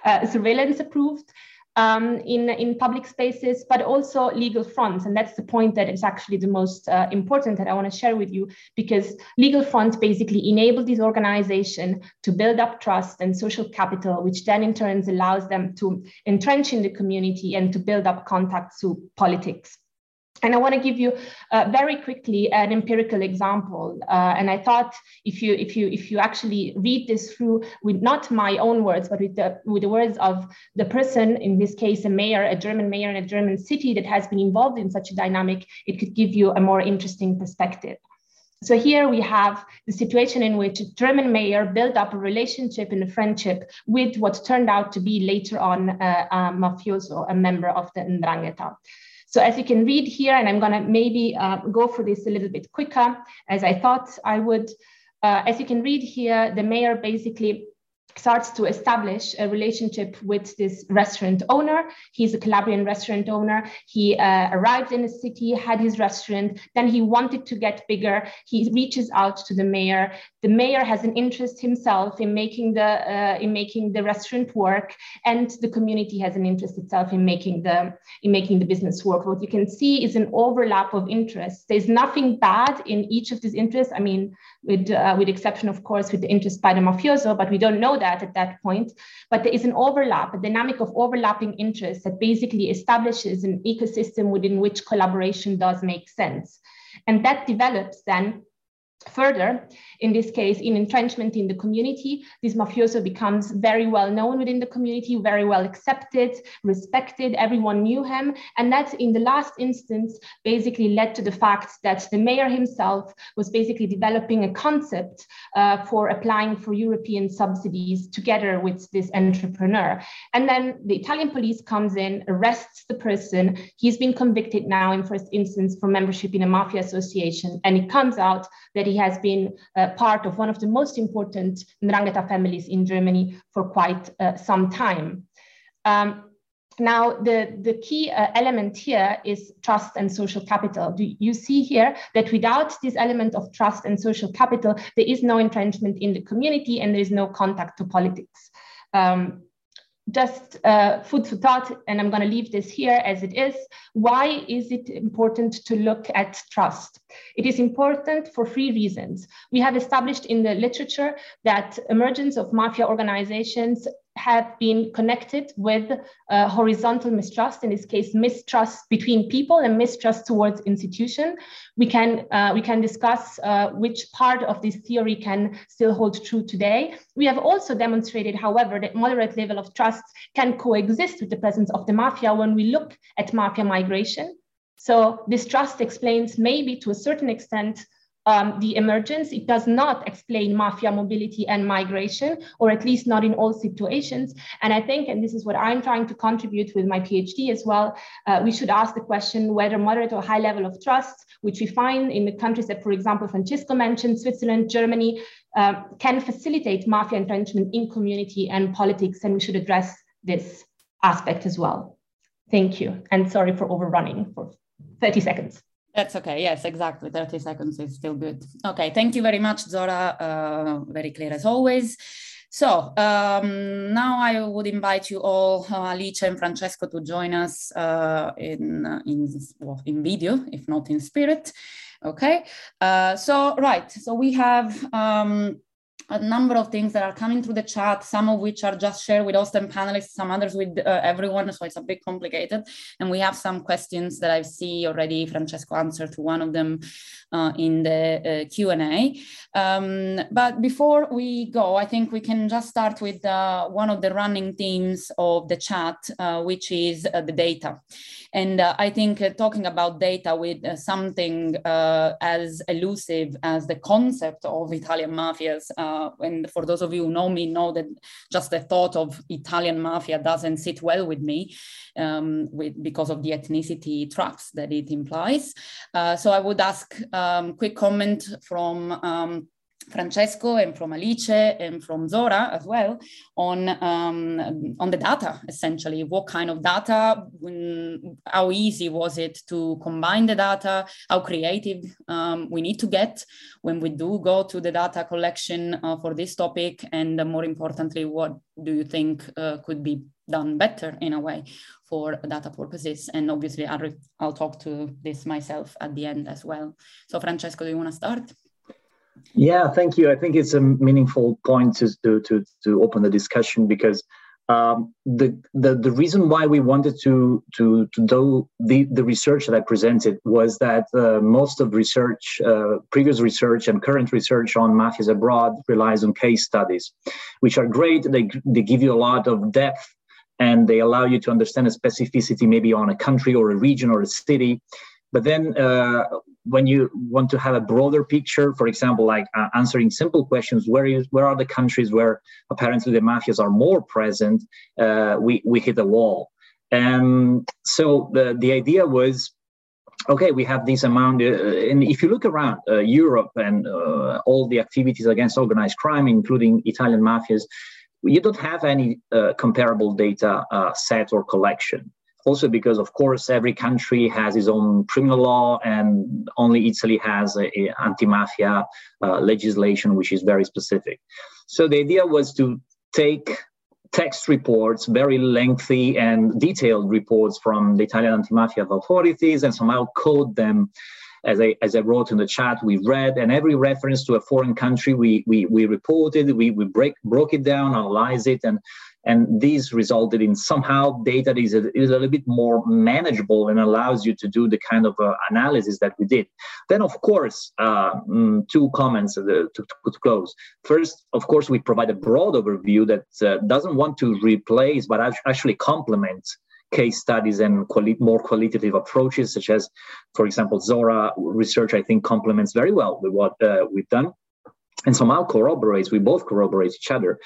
uh, surveillance approved um, in, in public spaces, but also legal fronts. And that's the point that is actually the most uh, important that I want to share with you, because legal fronts basically enable this organization to build up trust and social capital, which then in turn allows them to entrench in the community and to build up contacts to politics. And I want to give you uh, very quickly an empirical example. Uh, and I thought if you if you if you actually read this through with not my own words, but with the with the words of the person, in this case, a mayor, a German mayor in a German city that has been involved in such a dynamic, it could give you a more interesting perspective. So here we have the situation in which a German mayor built up a relationship and a friendship with what turned out to be later on a, a mafioso, a member of the Ndrangheta. So as you can read here, and I'm going to maybe uh, go through this a little bit quicker as I thought I would. Uh, as you can read here, the mayor basically starts to establish a relationship with this restaurant owner. He's a Calabrian restaurant owner. He uh, arrived in the city, had his restaurant, then he wanted to get bigger. He reaches out to the mayor. The mayor has an interest himself in making the, uh, in making the restaurant work, and the community has an interest itself in making, the, in making the business work. What you can see is an overlap of interests. There's nothing bad in each of these interests. I mean, with, uh, with exception, of course, with the interest by the mafioso, but we don't know that at that point, but there is an overlap, a dynamic of overlapping interests that basically establishes an ecosystem within which collaboration does make sense. And that develops then further, in this case, in entrenchment in the community. This mafioso becomes very well known within the community, very well accepted, respected, everyone knew him. And that, in the last instance, basically led to the fact that the mayor himself was basically developing a concept uh, for applying for European subsidies together with this entrepreneur. And then the Italian police comes in, arrests the person. He's been convicted now in first instance for membership in a mafia association. And it comes out that he has been uh, part of one of the most important Ndrangheta families in Germany for quite uh, some time. Um, now, the, the key uh, element here is trust and social capital. Do you see here that without this element of trust and social capital, there is no entrenchment in the community and there is no contact to politics. Um, Just uh, food for thought, and I'm going to leave this here as it is. Why is it important to look at trust? It is important for three reasons. We have established in the literature that emergence of mafia organizations have been connected with uh, horizontal mistrust, in this case, mistrust between people and mistrust towards institution. We can, uh, we can discuss uh, which part of this theory can still hold true today. We have also demonstrated, however, that moderate level of trust can coexist with the presence of the mafia when we look at mafia migration. So this trust explains maybe to a certain extent Um, the emergence. It does not explain mafia mobility and migration, or at least not in all situations. And I think, and this is what I'm trying to contribute with my PhD as well, uh, we should ask the question whether moderate or high level of trust, which we find in the countries that, for example, Francesco mentioned, Switzerland, Germany, uh, can facilitate mafia entrenchment in community and politics. And we should address this aspect as well. Thank you. And sorry for overrunning for thirty seconds. That's okay. Yes, exactly. thirty seconds is still good. Okay. Thank you very much, Zora. Uh, very clear as always. So um, now I would invite you all, uh, Alice and Francesco, to join us uh, in, uh, in, well, in video, if not in spirit. Okay. Uh, so, right. So we have um, a number of things that are coming through the chat, some of which are just shared with us and panelists, some others with uh, everyone, so it's a bit complicated. And we have some questions that I see already Francesco answered to one of them uh, in the uh, Q and A. Um, but before we go, I think we can just start with uh, one of the running themes of the chat, uh, which is uh, the data. And uh, I think uh, talking about data with uh, something uh, as elusive as the concept of Italian mafias, uh, Uh, and for those of you who know me, know that just the thought of Italian mafia doesn't sit well with me um, with, because of the ethnicity traps that it implies. Uh, so I would ask um, quick comment from um, Francesco and from Alice and from Zora as well on, um, on the data, essentially, what kind of data, how easy was it to combine the data, how creative um, we need to get when we do go to the data collection uh, for this topic, and uh, more importantly, what do you think uh, could be done better in a way for data purposes? And obviously, I'll, I'll talk to this myself at the end as well. So Francesco, do you want to start? Yeah, thank you. I think it's a meaningful point to to to open the discussion, because um, the, the the reason why we wanted to to to do the the research that I presented was that uh, most of research, uh, previous research and current research on mafias abroad relies on case studies, which are great. They they give you a lot of depth, and they allow you to understand a specificity maybe on a country or a region or a city. But then uh, when you want to have a broader picture, for example, like uh, answering simple questions, where is where are the countries where apparently the mafias are more present, uh, we, we hit a wall. Um, so the, the idea was, okay, we have this amount. Uh, and if you look around uh, Europe and uh, all the activities against organized crime, including Italian mafias, you don't have any uh, comparable data uh, set or collection. Also because, of course, every country has its own criminal law, and only Italy has a, a anti-mafia uh, legislation, which is very specific. So the idea was to take text reports, very lengthy and detailed reports from the Italian anti-mafia authorities, and somehow code them. As I, as I wrote in the chat, we read, and every reference to a foreign country we, we, we reported, we, we break, broke it down, analyzed it, and And these resulted in somehow data that is a, is a little bit more manageable and allows you to do the kind of uh, analysis that we did. Then, of course, uh, two comments to, to, to close. First, of course, we provide a broad overview that uh, doesn't want to replace, but actually complements case studies and quali more qualitative approaches, such as, for example, Zora research, I think, complements very well with what uh, we've done. And somehow corroborates, we both corroborate each other.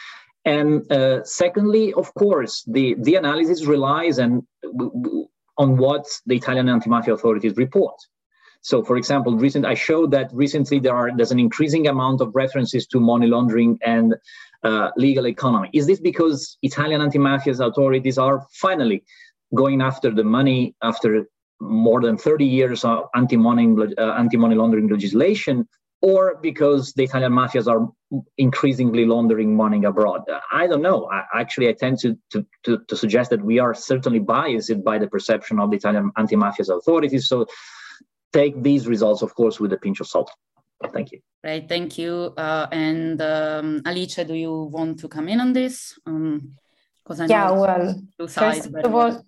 And uh, secondly, of course, the, the analysis relies on, on what the Italian anti-mafia authorities report. So, for example, recent, I showed that recently there are there's an increasing amount of references to money laundering and uh, legal economy. Is this because Italian anti-mafia authorities are finally going after the money after more than thirty years of anti-money uh, anti-money laundering legislation? Or because the Italian mafias are increasingly laundering money abroad? I don't know. I, actually, I tend to, to, to, to suggest that we are certainly biased by the perception of the Italian anti-mafias authorities. So take these results, of course, with a pinch of salt. Thank you. Right, thank you. Uh, and um, Alice, do you want to come in on this? Um, I yeah, well, first of all,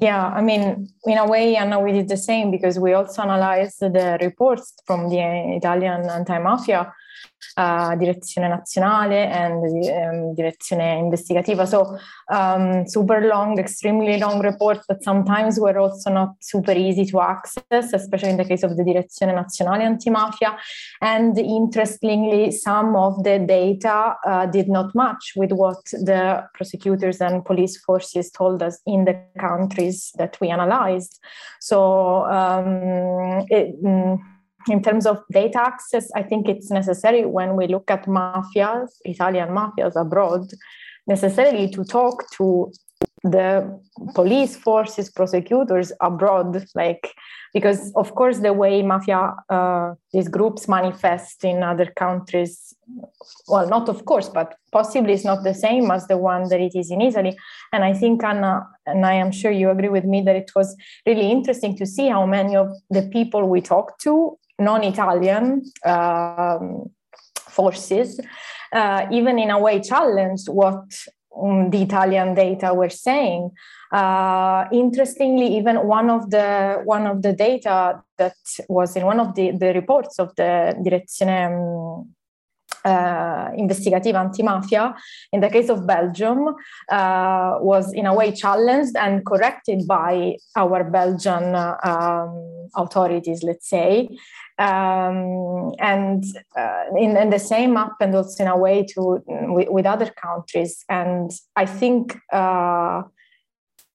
yeah, I mean, in a way, Anna, we did the same, because we also analyzed the reports from the Italian anti-mafia, uh, Direzione Nazionale and um, Direzione Investigativa. So um, super long, extremely long reports that sometimes were also not super easy to access, especially in the case of the Direzione Nazionale Antimafia. And interestingly, some of the data uh, did not match with what the prosecutors and police forces told us in the country that we analyzed. So um, it, in terms of data access, I think it's necessary when we look at mafias, Italian mafias abroad, necessarily to talk to the police forces, prosecutors abroad, like, because of course the way mafia, uh, these groups manifest in other countries, well, not of course, but possibly it's not the same as the one that it is in Italy. And I think, Anna, and I am sure you agree with me, that it was really interesting to see how many of the people we talked to, non-Italian um, forces, uh, even in a way challenged what the Italian data were saying. Uh, interestingly, even one of the one of the data that was in one of the, the reports of the Direzione uh, Investigativa Antimafia, in the case of Belgium, uh, was in a way challenged and corrected by our Belgian um, authorities, let's say. Um, and, uh, in, and the same happened also in a way to with, with other countries. And I think uh,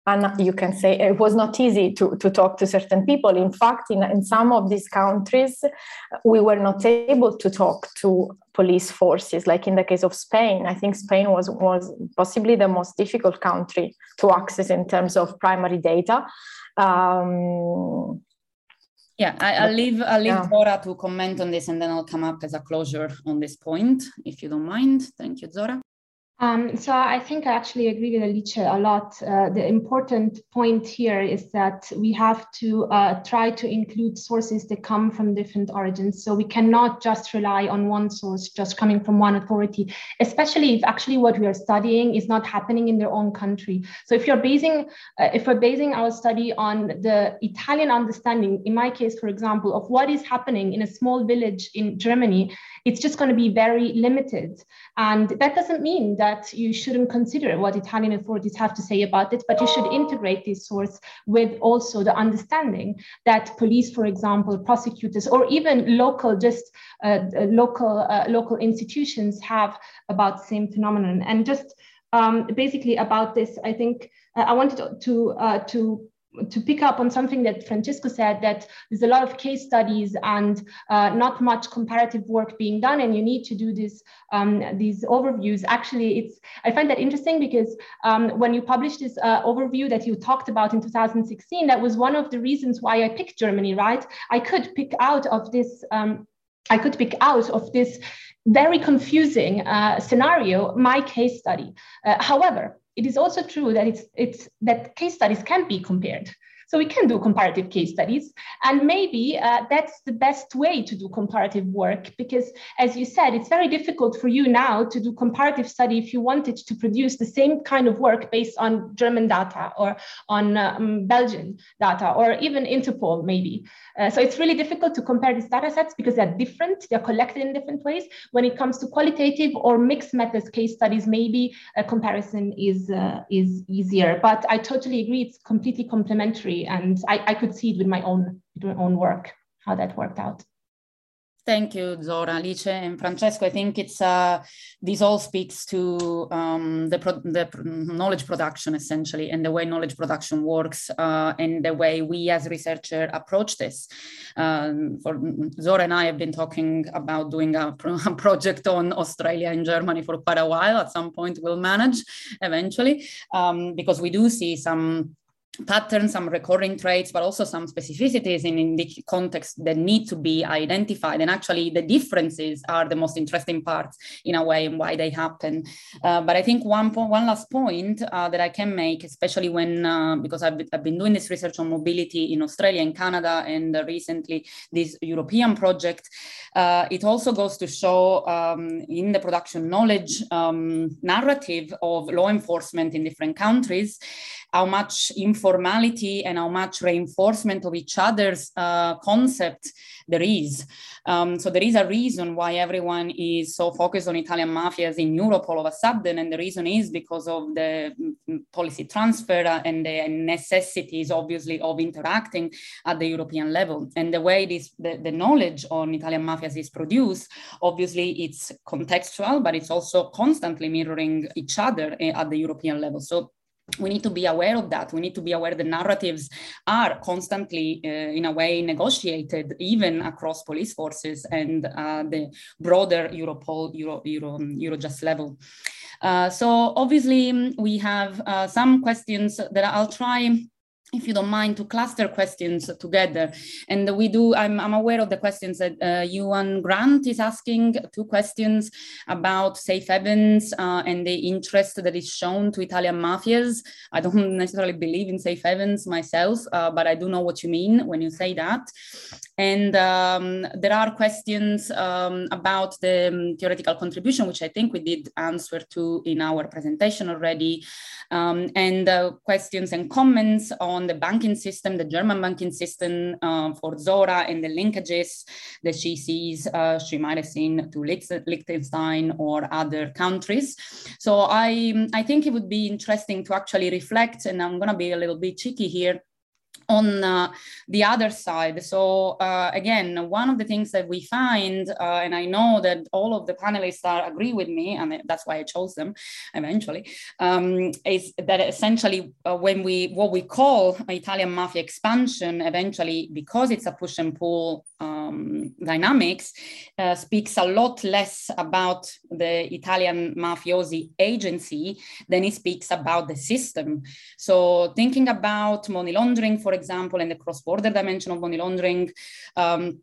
and you can say it was not easy to, to talk to certain people. In fact, in, in some of these countries, we were not able to talk to police forces, like in the case of Spain. I think Spain was, was possibly the most difficult country to access in terms of primary data. Um, yeah, I, I'll leave, I'll leave yeah. Zora to comment on this, and then I'll come up as a closure on this point, if you don't mind. Thank you, Zora. Um, so I think I actually agree with Alice a lot. Uh, the important point here is that we have to uh, try to include sources that come from different origins. So we cannot just rely on one source, just coming from one authority, especially if actually what we are studying is not happening in their own country. So if you're basing, uh, if we're basing our study on the Italian understanding, in my case, for example, of what is happening in a small village in Germany, it's just going to be very limited. And that doesn't mean that that you shouldn't consider what Italian authorities have to say about it, but you should integrate this source with also the understanding that police, for example, prosecutors, or even local, just uh, local, uh, local institutions have about the same phenomenon. And just um, basically about this, I think uh, I wanted to uh, to. to pick up on something that Francesco said, that there's a lot of case studies and uh, not much comparative work being done, and you need to do this, um, these overviews. Actually, it's I find that interesting because um, when you published this uh, overview that you talked about in two thousand sixteen, that was one of the reasons why I picked Germany, right? I could pick out of this, um, I could pick out of this very confusing uh, scenario, my case study. Uh, however, it is also true that it's, it's that case studies can be compared. So we can do comparative case studies, and maybe uh, that's the best way to do comparative work, because as you said, it's very difficult for you now to do comparative study if you wanted to produce the same kind of work based on German data or on um, Belgian data or even Interpol maybe. Uh, so it's really difficult to compare these data sets because they're different, they're collected in different ways. When it comes to qualitative or mixed methods case studies, maybe a comparison is, uh, is easier, but I totally agree, it's completely complementary. And I, I could see it with my own, with my own work, how that worked out. Thank you, Zora, Alice, and Francesco. I think it's uh, this all speaks to um, the, pro the knowledge production, essentially, and the way knowledge production works, uh, and the way we as researchers approach this. Um, for Zora and I have been talking about doing a, pro a project on Australia and Germany for quite a while. At some point, we'll manage eventually, um, because we do see some patterns, some recurring traits, but also some specificities in, in the context that need to be identified. And actually the differences are the most interesting parts in a way, and why they happen. Uh, but I think one, one last point uh, that I can make, especially when, uh, because I've, I've been doing this research on mobility in Australia and Canada, and uh, recently this European project, uh, it also goes to show um, in the production knowledge um, narrative of law enforcement in different countries, how much influence formality and how much reinforcement of each other's uh, concept there is. Um, so there is a reason why everyone is so focused on Italian mafias in Europe all of a sudden, and the reason is because of the policy transfer and the necessities, obviously, of interacting at the European level. And the way this, the, the knowledge on Italian mafias is produced, obviously it's contextual, but it's also constantly mirroring each other at the European level. So we need to be aware of that. We need to be aware the narratives are constantly, uh, in a way, negotiated, even across police forces and uh, the broader Europol, Euro, Euro, Eurojust level. Uh, so obviously, we have uh, some questions that I'll try, if you don't mind, to cluster questions together. And we do, I'm, I'm aware of the questions that uh, Ewan Grant is asking, two questions about safe havens uh, and the interest that is shown to Italian mafias. I don't necessarily believe in safe havens myself, uh, but I do know what you mean when you say that. And um, there are questions um, about the um, theoretical contribution, which I think we did answer to in our presentation already, um, and uh, questions and comments on the banking system, the German banking system uh, for Zora, and the linkages that she sees, uh, she might have seen to Liechtenstein or other countries. So I, I think it would be interesting to actually reflect, and I'm going to be a little bit cheeky here, On uh, the other side, so uh, again, one of the things that we find, uh, and I know that all of the panelists are, agree with me, and that's why I chose them eventually, um, is that essentially uh, when we, what we call Italian mafia expansion, eventually, because it's a push and pull um, dynamics, uh, speaks a lot less about the Italian mafiosi agency than it speaks about the system. So thinking about money laundering, for example, and the cross-border dimension of money laundering, um,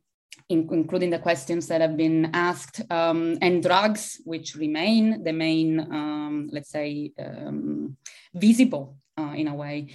in, including the questions that have been asked, um, and drugs, which remain the main, um, let's say, um, visible uh, in a way.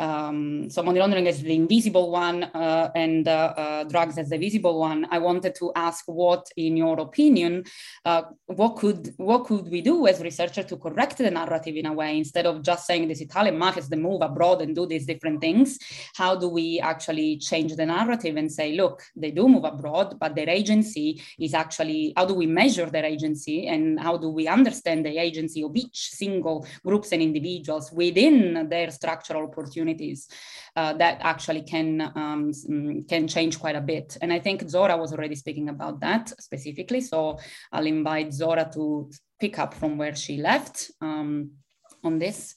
Um, so money laundering is the invisible one, uh, and uh, uh, drugs as the visible one. I wanted to ask, what, in your opinion, uh, what could what could we do as researchers to correct the narrative in a way, instead of just saying this Italian mafias they move abroad and do these different things? How do we actually change the narrative and say, look, they do move abroad, but their agency is actually, how do we measure their agency, and how do we understand the agency of each single groups and individuals within their structural opportunities? Uh, that actually can um, can change quite a bit. And I think Zora was already speaking about that specifically, so I'll invite Zora to pick up from where she left um, on this.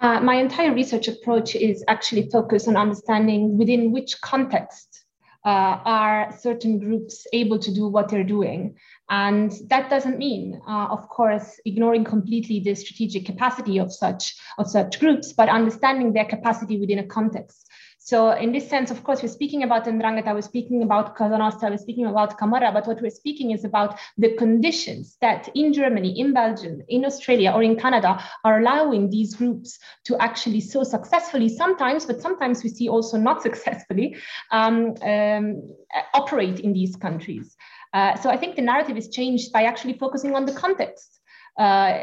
Uh, my entire research approach is actually focused on understanding within which context uh, are certain groups able to do what they're doing. And that doesn't mean, uh, of course, ignoring completely the strategic capacity of such, of such groups, but understanding their capacity within a context. So in this sense, of course, we're speaking about Ndrangheta, we're speaking about Cosa Nostra, we're speaking about Camorra, but what we're speaking is about the conditions that in Germany, in Belgium, in Australia, or in Canada are allowing these groups to actually so successfully sometimes, but sometimes we see also not successfully, um, um, operate in these countries. Uh, so I think the narrative is changed by actually focusing on the context uh,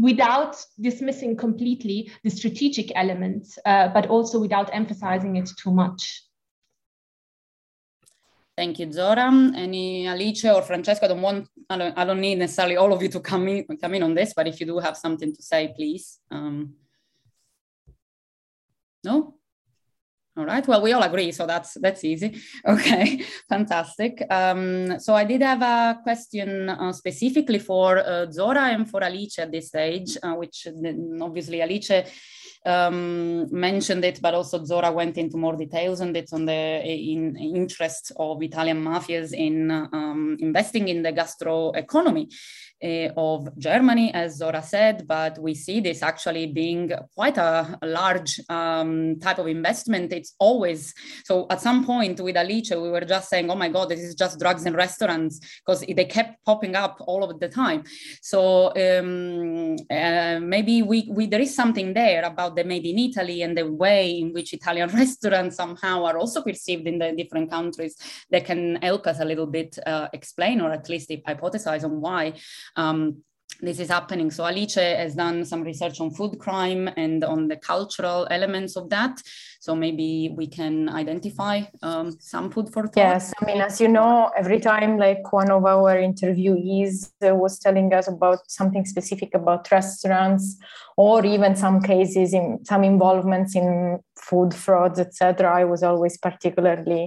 without dismissing completely the strategic element, uh, but also without emphasizing it too much. Thank you, Zora. Any Alice or Francesco? I don't want, I don't, I don't need necessarily all of you to come in, come in on this, but if you do have something to say, please. Um, no? All right, well, we all agree, so that's that's easy. Okay, fantastic. Um, so I did have a question uh, specifically for uh, Zora and for Alice at this stage, uh, which obviously Alice um, mentioned it, but also Zora went into more details on it, on the in, interest of Italian mafias in um, investing in the gastro economy of Germany, as Zora said, but we see this actually being quite a, a large um, type of investment. It's always, so at some point with Alice, we were just saying, oh my God, this is just drugs and restaurants, because they kept popping up all of the time. So um, uh, maybe we, we there is something there about the made in Italy and the way in which Italian restaurants somehow are also perceived in the different countries that can help us a little bit uh, explain, or at least hypothesize on why Um, this is happening. So Alice has done some research on food crime and on the cultural elements of that. So maybe we can identify um, some food for thought. Yes, I mean, as you know, every time like one of our interviewees uh, was telling us about something specific about restaurants, or even some cases in some involvements in food frauds, et cetera, I was always particularly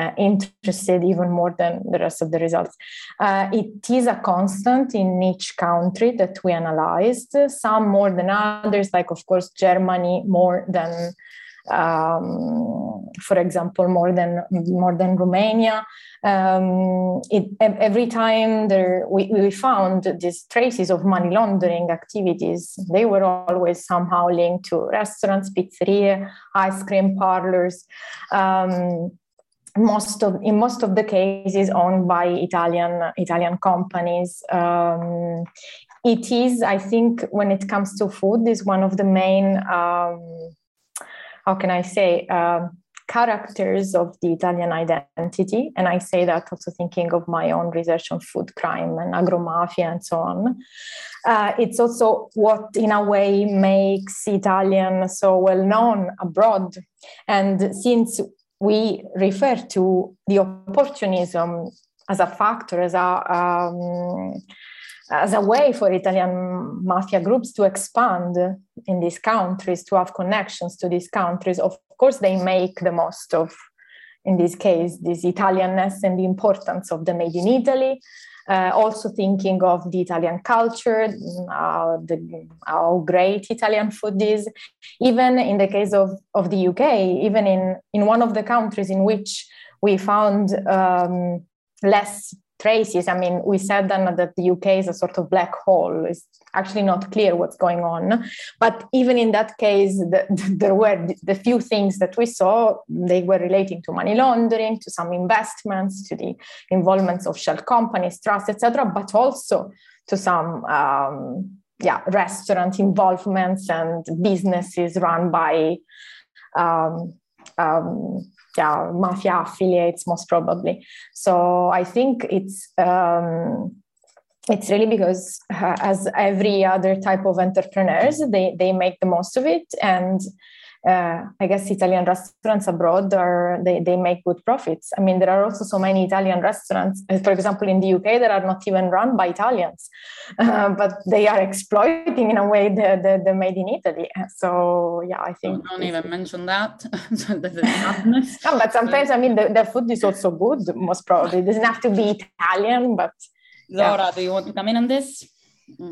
Uh, interested, even more than the rest of the results. Uh, it is a constant in each country that we analyzed, some more than others, like, of course, Germany more than, um, for example, more than more than Romania. Um, it, every time there, we, we found these traces of money laundering activities, they were always somehow linked to restaurants, pizzeria, ice cream parlors, um, Most of in most of the cases owned by Italian Italian companies. Um, it is, I think, when it comes to food, is one of the main um, how can I say uh, characters of the Italian identity, and I say that also thinking of my own research on food crime and agromafia and so on. Uh, it's also what, in a way, makes Italian so well known abroad, and since we refer to the opportunism as a factor, as a um, as a way for Italian mafia groups to expand in these countries, to have connections to these countries. Of course, they make the most of, in this case, this Italianness and the importance of the made in Italy. Uh, also thinking of the Italian culture, uh, the, how great Italian food is. Even in the case of, of the U K, even in, in one of the countries in which we found um, less traces. I mean, we said then that the U K is a sort of black hole. It's actually not clear what's going on. But even in that case, the, the, there were the, the few things that we saw, they were relating to money laundering, to some investments, to the involvements of shell companies, trusts, et cetera, but also to some um, yeah, restaurant involvements and businesses run by um, um, yeah, mafia affiliates, most probably. So I think it's um, it's really because, uh, as every other type of entrepreneurs, they they make the most of it, and uh, I guess Italian restaurants abroad are they they make good profits. I mean, there are also so many Italian restaurants, for example, in the U K, that are not even run by Italians, uh, but they are exploiting in a way the the, the made in Italy. So yeah, I think don't even mention that. No, but sometimes I mean the, the food is also good. Most probably, it doesn't have to be Italian, but. Laura, yeah. Do you want to come in on this?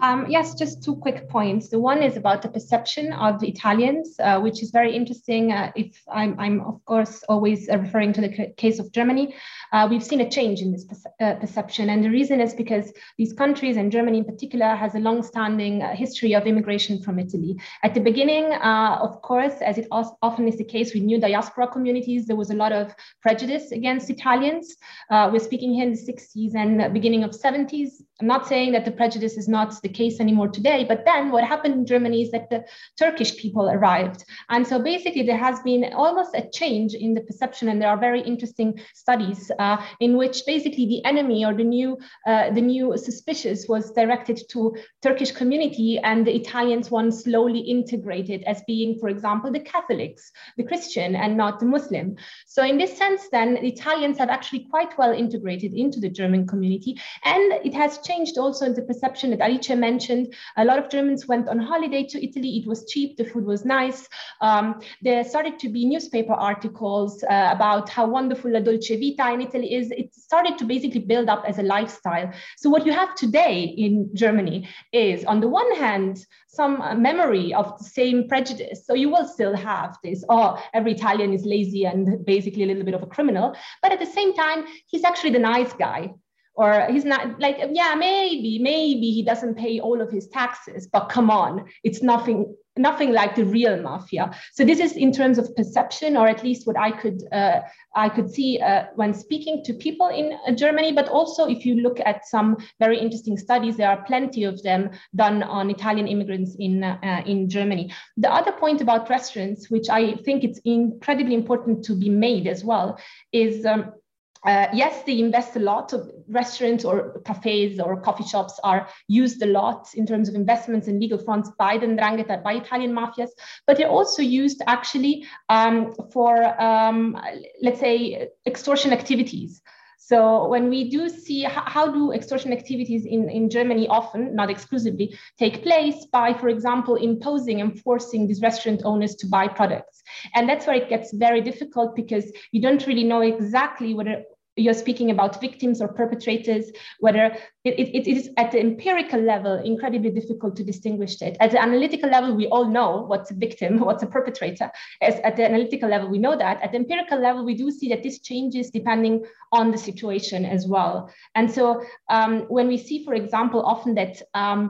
Um, yes, just two quick points. The one is about the perception of Italians, uh, which is very interesting. Uh, if I'm, I'm, of course, always uh, referring to the case of Germany. Uh, we've seen a change in this perce uh, perception. And the reason is because these countries, and Germany in particular, has a long-standing uh, history of immigration from Italy. At the beginning, uh, of course, as it often is the case with new diaspora communities, there was a lot of prejudice against Italians. Uh, we're speaking here in the sixties and beginning of seventies. I'm not saying that the prejudice is not the case anymore today, but then what happened in Germany is that the Turkish people arrived. And so basically there has been almost a change in the perception, and there are very interesting studies uh, in which basically the enemy or the new uh, the new suspicious was directed to Turkish community, and the Italians one slowly integrated as being, for example, the Catholics, the Christian, and not the Muslim. So in this sense, then, the Italians have actually quite well integrated into the German community, and it has changed also in the perception that Alice mentioned. A lot of Germans went on holiday to Italy. It was cheap, the food was nice. Um, there started to be newspaper articles uh, about how wonderful la dolce vita in Italy is. It started to basically build up as a lifestyle. So what you have today in Germany is, on the one hand, some memory of the same prejudice. So you will still have this, oh, every Italian is lazy and basically a little bit of a criminal. But at the same time, he's actually the nice guy. Or he's not like, yeah, maybe, maybe he doesn't pay all of his taxes, but come on, it's nothing, nothing like the real mafia. So this is in terms of perception, or at least what I could, uh, I could see uh, when speaking to people in uh, Germany. But also, if you look at some very interesting studies, there are plenty of them done on Italian immigrants in uh, in Germany. The other point about restaurants, which I think it's incredibly important to be made as well, is. Um, Uh, yes, they invest a lot. Of restaurants or cafes or coffee shops are used a lot in terms of investments in legal fronts by the Ndrangheta, by Italian mafias, but they're also used actually um, for, um, let's say, extortion activities. So when we do see how do extortion activities in, in Germany often, not exclusively, take place by, for example, imposing and forcing these restaurant owners to buy products. And that's where it gets very difficult, because you don't really know exactly whether you're speaking about victims or perpetrators, whether it, it, it is at the empirical level incredibly difficult to distinguish it. At the analytical level, we all know what's a victim, what's a perpetrator. As at the analytical level, we know that. At the empirical level, we do see that this changes depending on the situation as well. And so um, when we see, for example, often that um,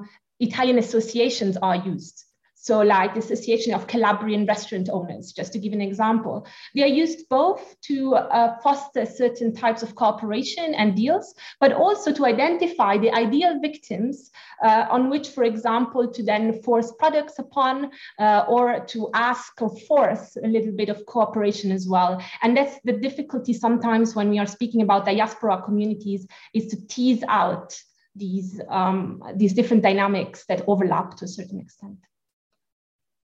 Italian associations are used. So like the Association of Calabrian Restaurant Owners, just to give an example. They are used both to uh, foster certain types of cooperation and deals, but also to identify the ideal victims uh, on which, for example, to then force products upon uh, or to ask or force a little bit of cooperation as well. And that's the difficulty sometimes when we are speaking about diaspora communities, is to tease out these, um, these different dynamics that overlap to a certain extent.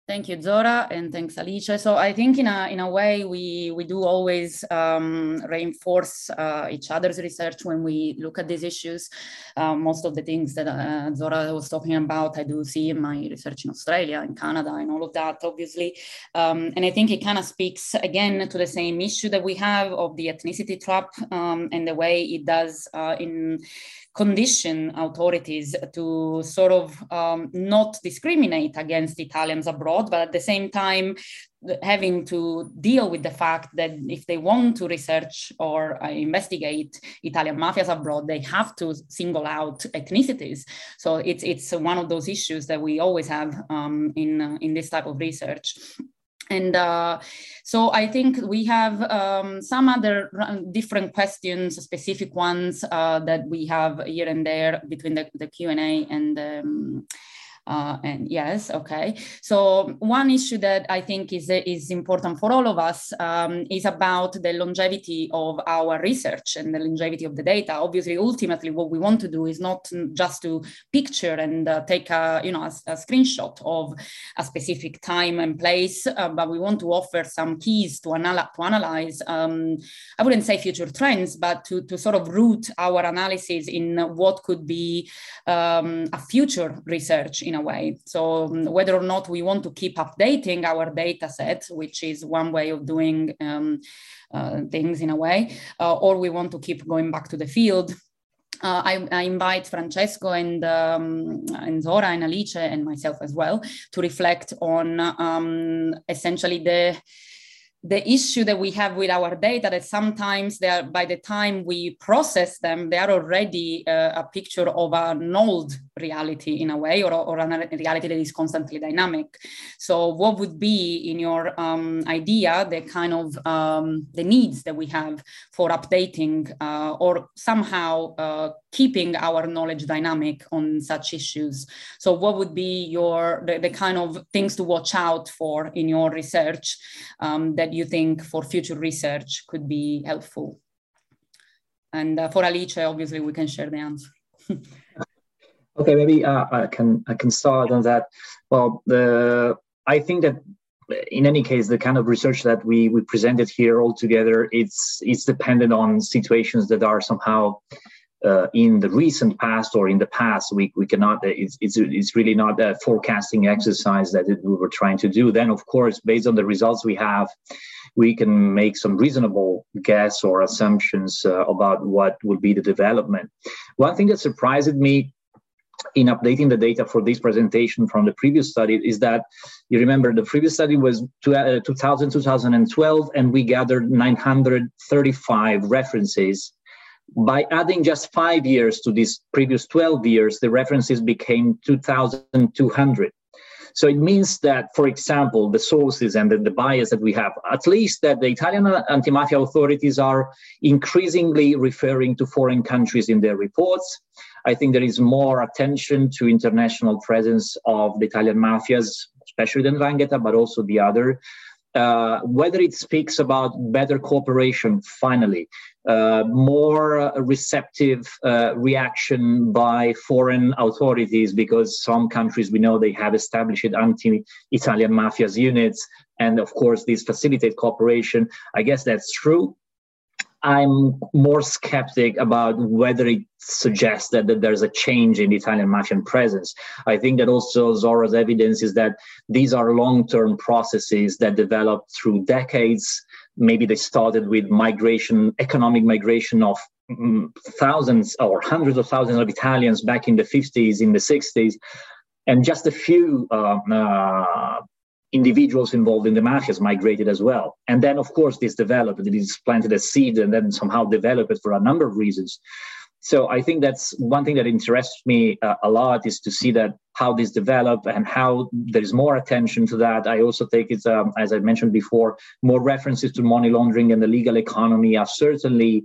Thank you, Zora, and thanks, Alice. So I think in a, in a way, we, we do always um, reinforce uh, each other's research when we look at these issues. Uh, most of the things that uh, Zora was talking about, I do see in my research in Australia, in Canada, and all of that, obviously. Um, and I think it kind of speaks, again, to the same issue that we have of the ethnicity trap um, and the way it does uh, in condition authorities to sort of um, not discriminate against Italians abroad, but at the same time, having to deal with the fact that if they want to research or uh, investigate Italian mafias abroad, they have to single out ethnicities. So it's, it's one of those issues that we always have um, in, uh, in this type of research. And uh, so I think we have um, some other different questions, specific ones uh, that we have here and there between the, the Q and A and um, Uh, and yes, okay. So one issue that I think is, is important for all of us um, is about the longevity of our research and the longevity of the data. Obviously, ultimately, what we want to do is not just to picture and uh, take a, you know, a, a screenshot of a specific time and place, uh, but we want to offer some keys to, anal to analyze, um, I wouldn't say future trends, but to, to sort of root our analysis in what could be um, a future research in a way. So whether or not we want to keep updating our data set, which is one way of doing um, uh, things in a way, uh, or we want to keep going back to the field. Uh, I, I invite Francesco and, um, and Zora and Alice and myself as well to reflect on um, essentially the The issue that we have with our data, that sometimes they are, by the time we process them, they are already uh, a picture of an old reality in a way, or, or a reality that is constantly dynamic. So what would be, in your um, idea, the kind of um, the needs that we have for updating uh, or somehow uh, keeping our knowledge dynamic on such issues? So what would be your the, the kind of things to watch out for in your research um, that you think for future research could be helpful? And uh, for Alice, obviously, we can share the answer. Okay, maybe uh, I can I can start on that. Well, the I think that in any case, the kind of research that we we presented here all together, it's it's dependent on situations that are somehow uh, in the recent past or in the past. We we cannot. It's it's it's really not a forecasting exercise that it, we were trying to do. Then, of course, based on the results we have, we can make some reasonable guess or assumptions uh, about what would be the development. One thing that surprised me in updating the data for this presentation from the previous study is that, you remember, the previous study was two thousand to two thousand twelve, and we gathered nine hundred thirty-five references. By adding just five years to these previous twelve years, the references became two thousand two hundred. So it means that, for example, the sources and the, the bias that we have, at least that the Italian anti-mafia authorities are increasingly referring to foreign countries in their reports. I think there is more attention to international presence of the Italian mafias, especially the Ndrangheta, but also the other. Uh, whether it speaks about better cooperation, finally, uh, more uh, receptive uh, reaction by foreign authorities, because some countries, we know, they have established anti-Italian mafias units, and of course these facilitate cooperation. I guess that's true. I'm more skeptic about whether it suggests that, that there's a change in Italian mafian presence. I think that also Zora's evidence is that these are long-term processes that develop through decades. Maybe they started with migration, economic migration of mm, thousands or hundreds of thousands of Italians back in the fifties, in the sixties, and just a few uh, uh, individuals involved in the mafias migrated as well. And then, of course, this developed, it is planted a seed and then somehow developed for a number of reasons. So I think that's one thing that interests me uh, a lot, is to see that how this developed and how there's more attention to that. I also think it's, um, as I mentioned before, more references to money laundering and the legal economy are certainly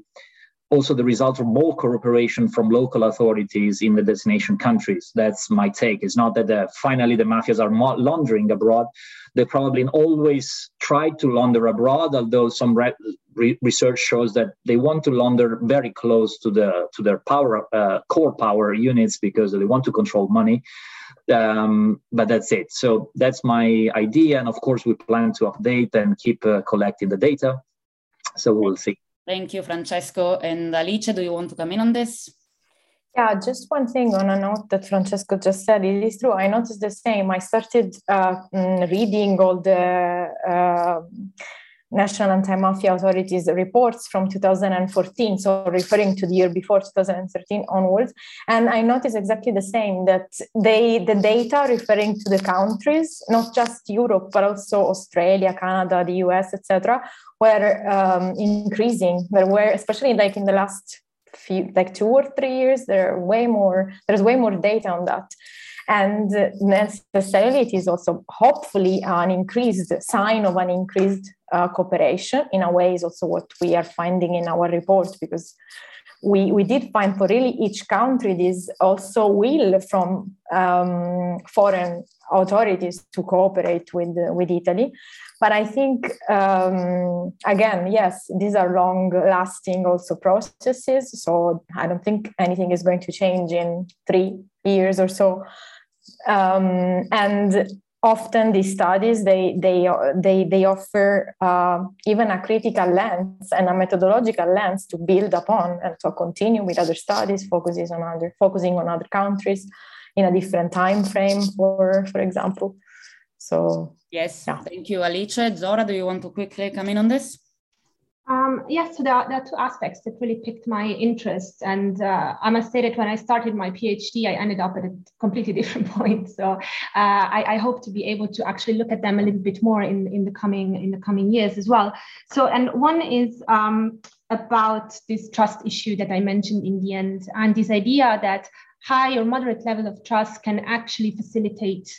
also the result of more cooperation from local authorities in the destination countries. That's my take. It's not that the, finally the mafias are laundering abroad. They probably always tried to launder abroad, although some re re research shows that they want to launder very close to the to their power uh, core power units, because they want to control money. Um, but that's it. So that's my idea. And of course, we plan to update and keep uh, collecting the data. So we'll see. Thank you, Francesco. And Alice, do you want to come in on this? Yeah, just one thing on a note that Francesco just said. It is true. I noticed the same. I started uh, reading all the uh, National Anti-Mafia Authorities reports from two thousand fourteen, so referring to the year before, two thousand thirteen onwards. And I noticed exactly the same, that they the data referring to the countries, not just Europe, but also Australia, Canada, the U S, et cetera, were um, increasing. There were, especially like in the last few, like two or three years, there are way more, there's way more data on that. And necessarily, it is also hopefully an increased sign of an increased uh, cooperation. In a way, is also what we are finding in our report, because we we did find for really each country this also will from um, foreign authorities to cooperate with with Italy. But I think um, again, yes, these are long-lasting also processes. So I don't think anything is going to change in three years or so. Um, and often these studies, they they they they offer uh, even a critical lens and a methodological lens to build upon and to continue with other studies, focuses on other focusing on other countries in a different time frame, for for example. So yes, yeah. Thank you, Alice. Zora, do you want to quickly come in on this? Um, yes, so there are, there are two aspects that really piqued my interest, and uh, I must say that when I started my PhD, I ended up at a completely different point. So uh, I, I hope to be able to actually look at them a little bit more in in the coming in the coming years as well. So, and one is um, about this trust issue that I mentioned in the end, and this idea that high or moderate level of trust can actually facilitate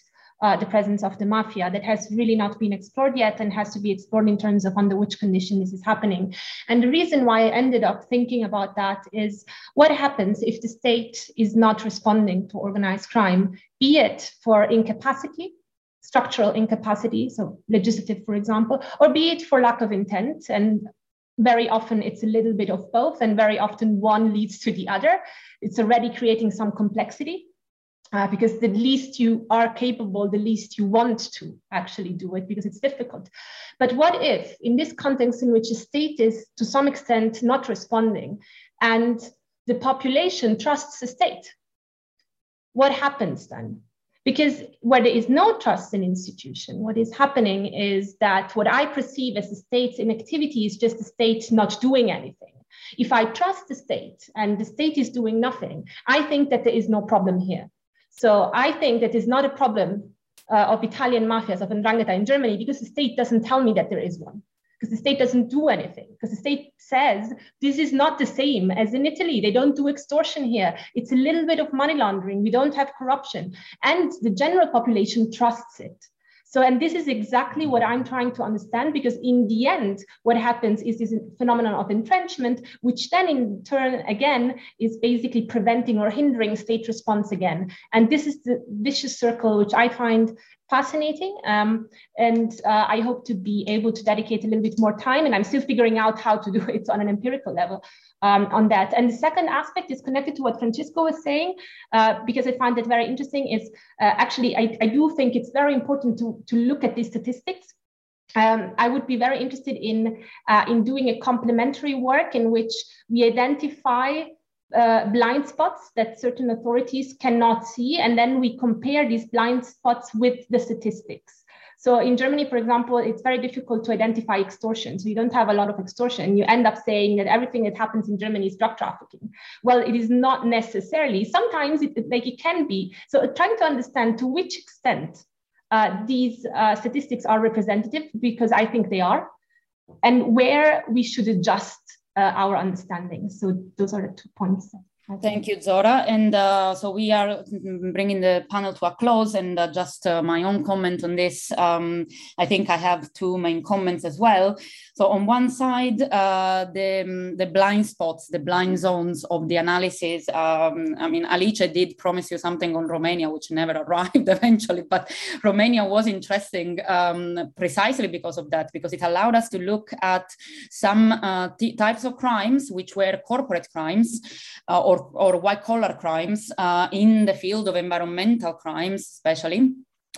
Uh, the presence of the mafia, that has really not been explored yet and has to be explored in terms of under which condition this is happening. And the reason why I ended up thinking about that is what happens if the state is not responding to organized crime, be it for incapacity, structural incapacity, so legislative, for example, or be it for lack of intent. And very often it's a little bit of both, and very often one leads to the other. It's already creating some complexity. Uh, because the least you are capable, the least you want to actually do it, because it's difficult. But what if, in this context in which the state is to some extent not responding and the population trusts the state, what happens then? Because where there is no trust in institution, what is happening is that what I perceive as the state's inactivity is just the state not doing anything. If I trust the state and the state is doing nothing, I think that there is no problem here. So I think that is not a problem uh, of Italian mafias, of Ndrangheta in Germany, because the state doesn't tell me that there is one, because the state doesn't do anything, because the state says this is not the same as in Italy. They don't do extortion here. It's a little bit of money laundering. We don't have corruption. And the general population trusts it. So, and this is exactly what I'm trying to understand, because in the end, what happens is this phenomenon of entrenchment, which then in turn, again, is basically preventing or hindering state response again. And this is the vicious circle, which I find fascinating. Um, and uh, I hope to be able to dedicate a little bit more time, and I'm still figuring out how to do it on an empirical level um, on that. And the second aspect is connected to what Francesco was saying, uh, because I find that very interesting, is uh, actually, I, I do think it's very important to, to look at these statistics. Um, I would be very interested in, uh, in doing a complementary work in which we identify Uh, blind spots that certain authorities cannot see, and then we compare these blind spots with the statistics. So in Germany, for example, it's very difficult to identify extortion. So you don't have a lot of extortion. You end up saying that everything that happens in Germany is drug trafficking. Well, it is not necessarily. Sometimes it, like it can be. So trying to understand to which extent uh, these uh, statistics are representative, because I think they are, and where we should adjust Uh, our understanding. So those are the two points. Thank you, Zora. And uh, so we are bringing the panel to a close, and uh, just uh, my own comment on this. Um, I think I have two main comments as well. So on one side, uh, the, the blind spots, the blind zones of the analysis. Um, I mean, Alice did promise you something on Romania, which never arrived eventually, but Romania was interesting um, precisely because of that, because it allowed us to look at some uh, types of crimes, which were corporate crimes, uh, or, or white collar crimes uh, in the field of environmental crimes, especially,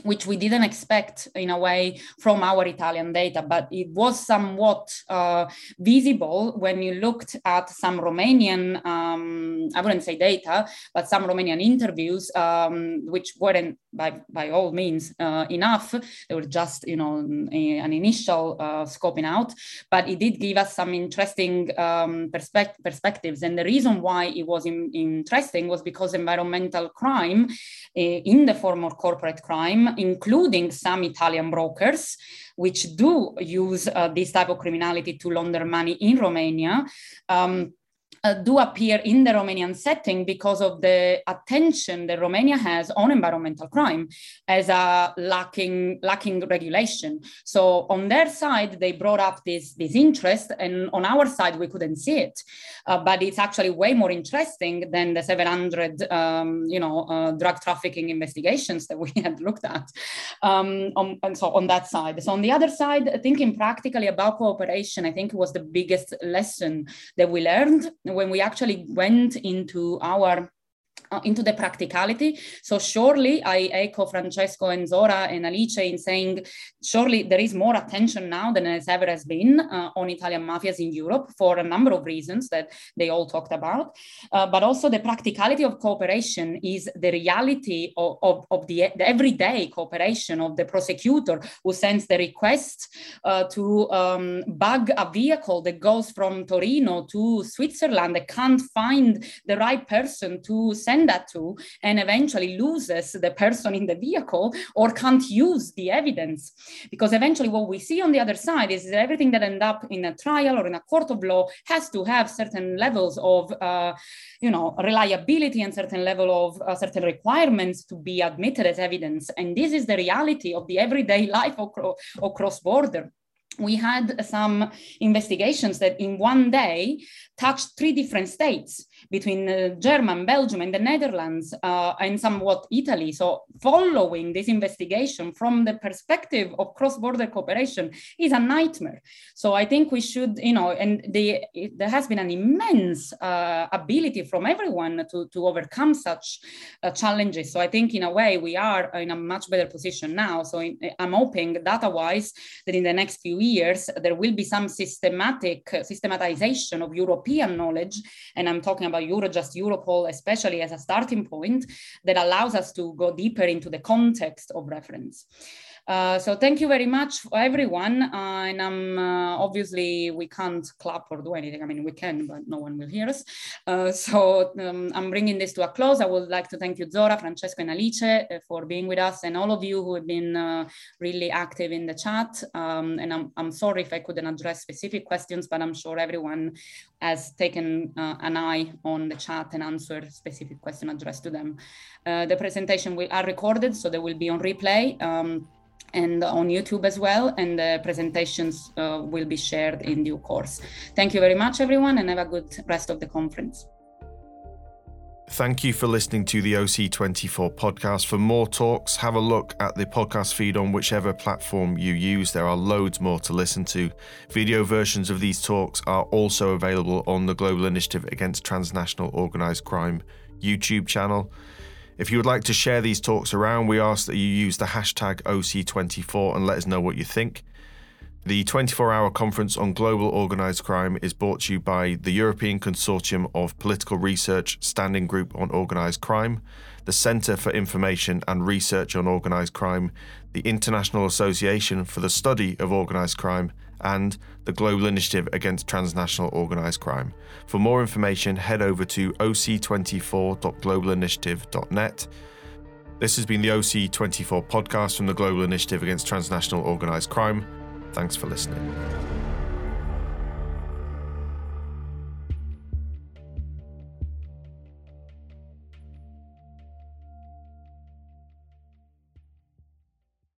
which we didn't expect in a way from our Italian data, but it was somewhat uh, visible when you looked at some Romanian, um, I wouldn't say data, but some Romanian interviews, um, which weren't by, by all means uh, enough. They were just, you know, a, an initial uh, scoping out, but it did give us some interesting um, perspect perspectives. And the reason why it was in, interesting was because environmental crime uh, in the form of corporate crime, including some Italian brokers, which do use uh, this type of criminality to launder money in Romania, um, uh, do appear in the Romanian setting because of the attention that Romania has on environmental crime as a lacking, lacking regulation. So on their side, they brought up this, this interest, and on our side, we couldn't see it. Uh, but it's actually way more interesting than the seven hundred, um, you know, uh, drug trafficking investigations that we had looked at. Um, on, and so on that side. So on the other side, thinking practically about cooperation, I think it was the biggest lesson that we learned when we actually went into our Uh, into the practicality. So surely I echo Francesco and Zora and Alice in saying, surely there is more attention now than as ever has been uh, on Italian mafias in Europe for a number of reasons that they all talked about. Uh, but also the practicality of cooperation is the reality of, of, of the, the everyday cooperation of the prosecutor who sends the request uh, to um, bug a vehicle that goes from Torino to Switzerland that can't find the right person to send that to, and eventually loses the person in the vehicle or can't use the evidence. Because eventually what we see on the other side is that everything that ends up in a trial or in a court of law has to have certain levels of uh, you know, reliability and certain level of uh, certain requirements to be admitted as evidence. And this is the reality of the everyday life of, of cross-border. We had some investigations that in one day touched three different states between uh, Germany, Belgium, and the Netherlands, uh, and somewhat Italy. So following this investigation from the perspective of cross-border cooperation is a nightmare. So I think we should, you know, and the, it, there has been an immense uh, ability from everyone to, to overcome such uh, challenges. So I think in a way we are in a much better position now. So in, I'm hoping data-wise that in the next few years, there will be some systematic uh, systematization of European knowledge, and I'm talking about Eurojust, Europol, especially as a starting point, that allows us to go deeper into the context of reference. Uh, so thank you very much for everyone, uh, and I'm, uh, obviously we can't clap or do anything. I mean, we can, but no one will hear us. Uh, so um, I'm bringing this to a close. I would like to thank you, Zora, Francesco, and Alice uh, for being with us, and all of you who have been uh, really active in the chat. Um, and I'm, I'm sorry if I couldn't address specific questions, but I'm sure everyone has taken uh, an eye on the chat and answered specific questions addressed to them. Uh, the presentation will are recorded, so they will be on replay. Um, and on YouTube as well, and the presentations uh, will be shared in due course. Thank you very much, everyone, and have a good rest of the conference. Thank you for listening to the O C twenty-four podcast. For more talks, have a look at the podcast feed on whichever platform you use. There are loads more to listen to. Video versions of these talks are also available on the Global Initiative Against Transnational Organised Crime YouTube channel. If you would like to share these talks around, we ask that you use the hashtag O C twenty-four and let us know what you think. The twenty-four hour conference on global organised crime is brought to you by the European Consortium of Political Research Standing Group on Organised Crime, the Centre for Information and Research on Organised Crime, the International Association for the Study of Organised Crime, and the Global Initiative Against Transnational Organised Crime. For more information, head over to O C twenty-four dot global initiative dot net. This has been the O C twenty-four podcast from the Global Initiative Against Transnational Organised Crime. Thanks for listening.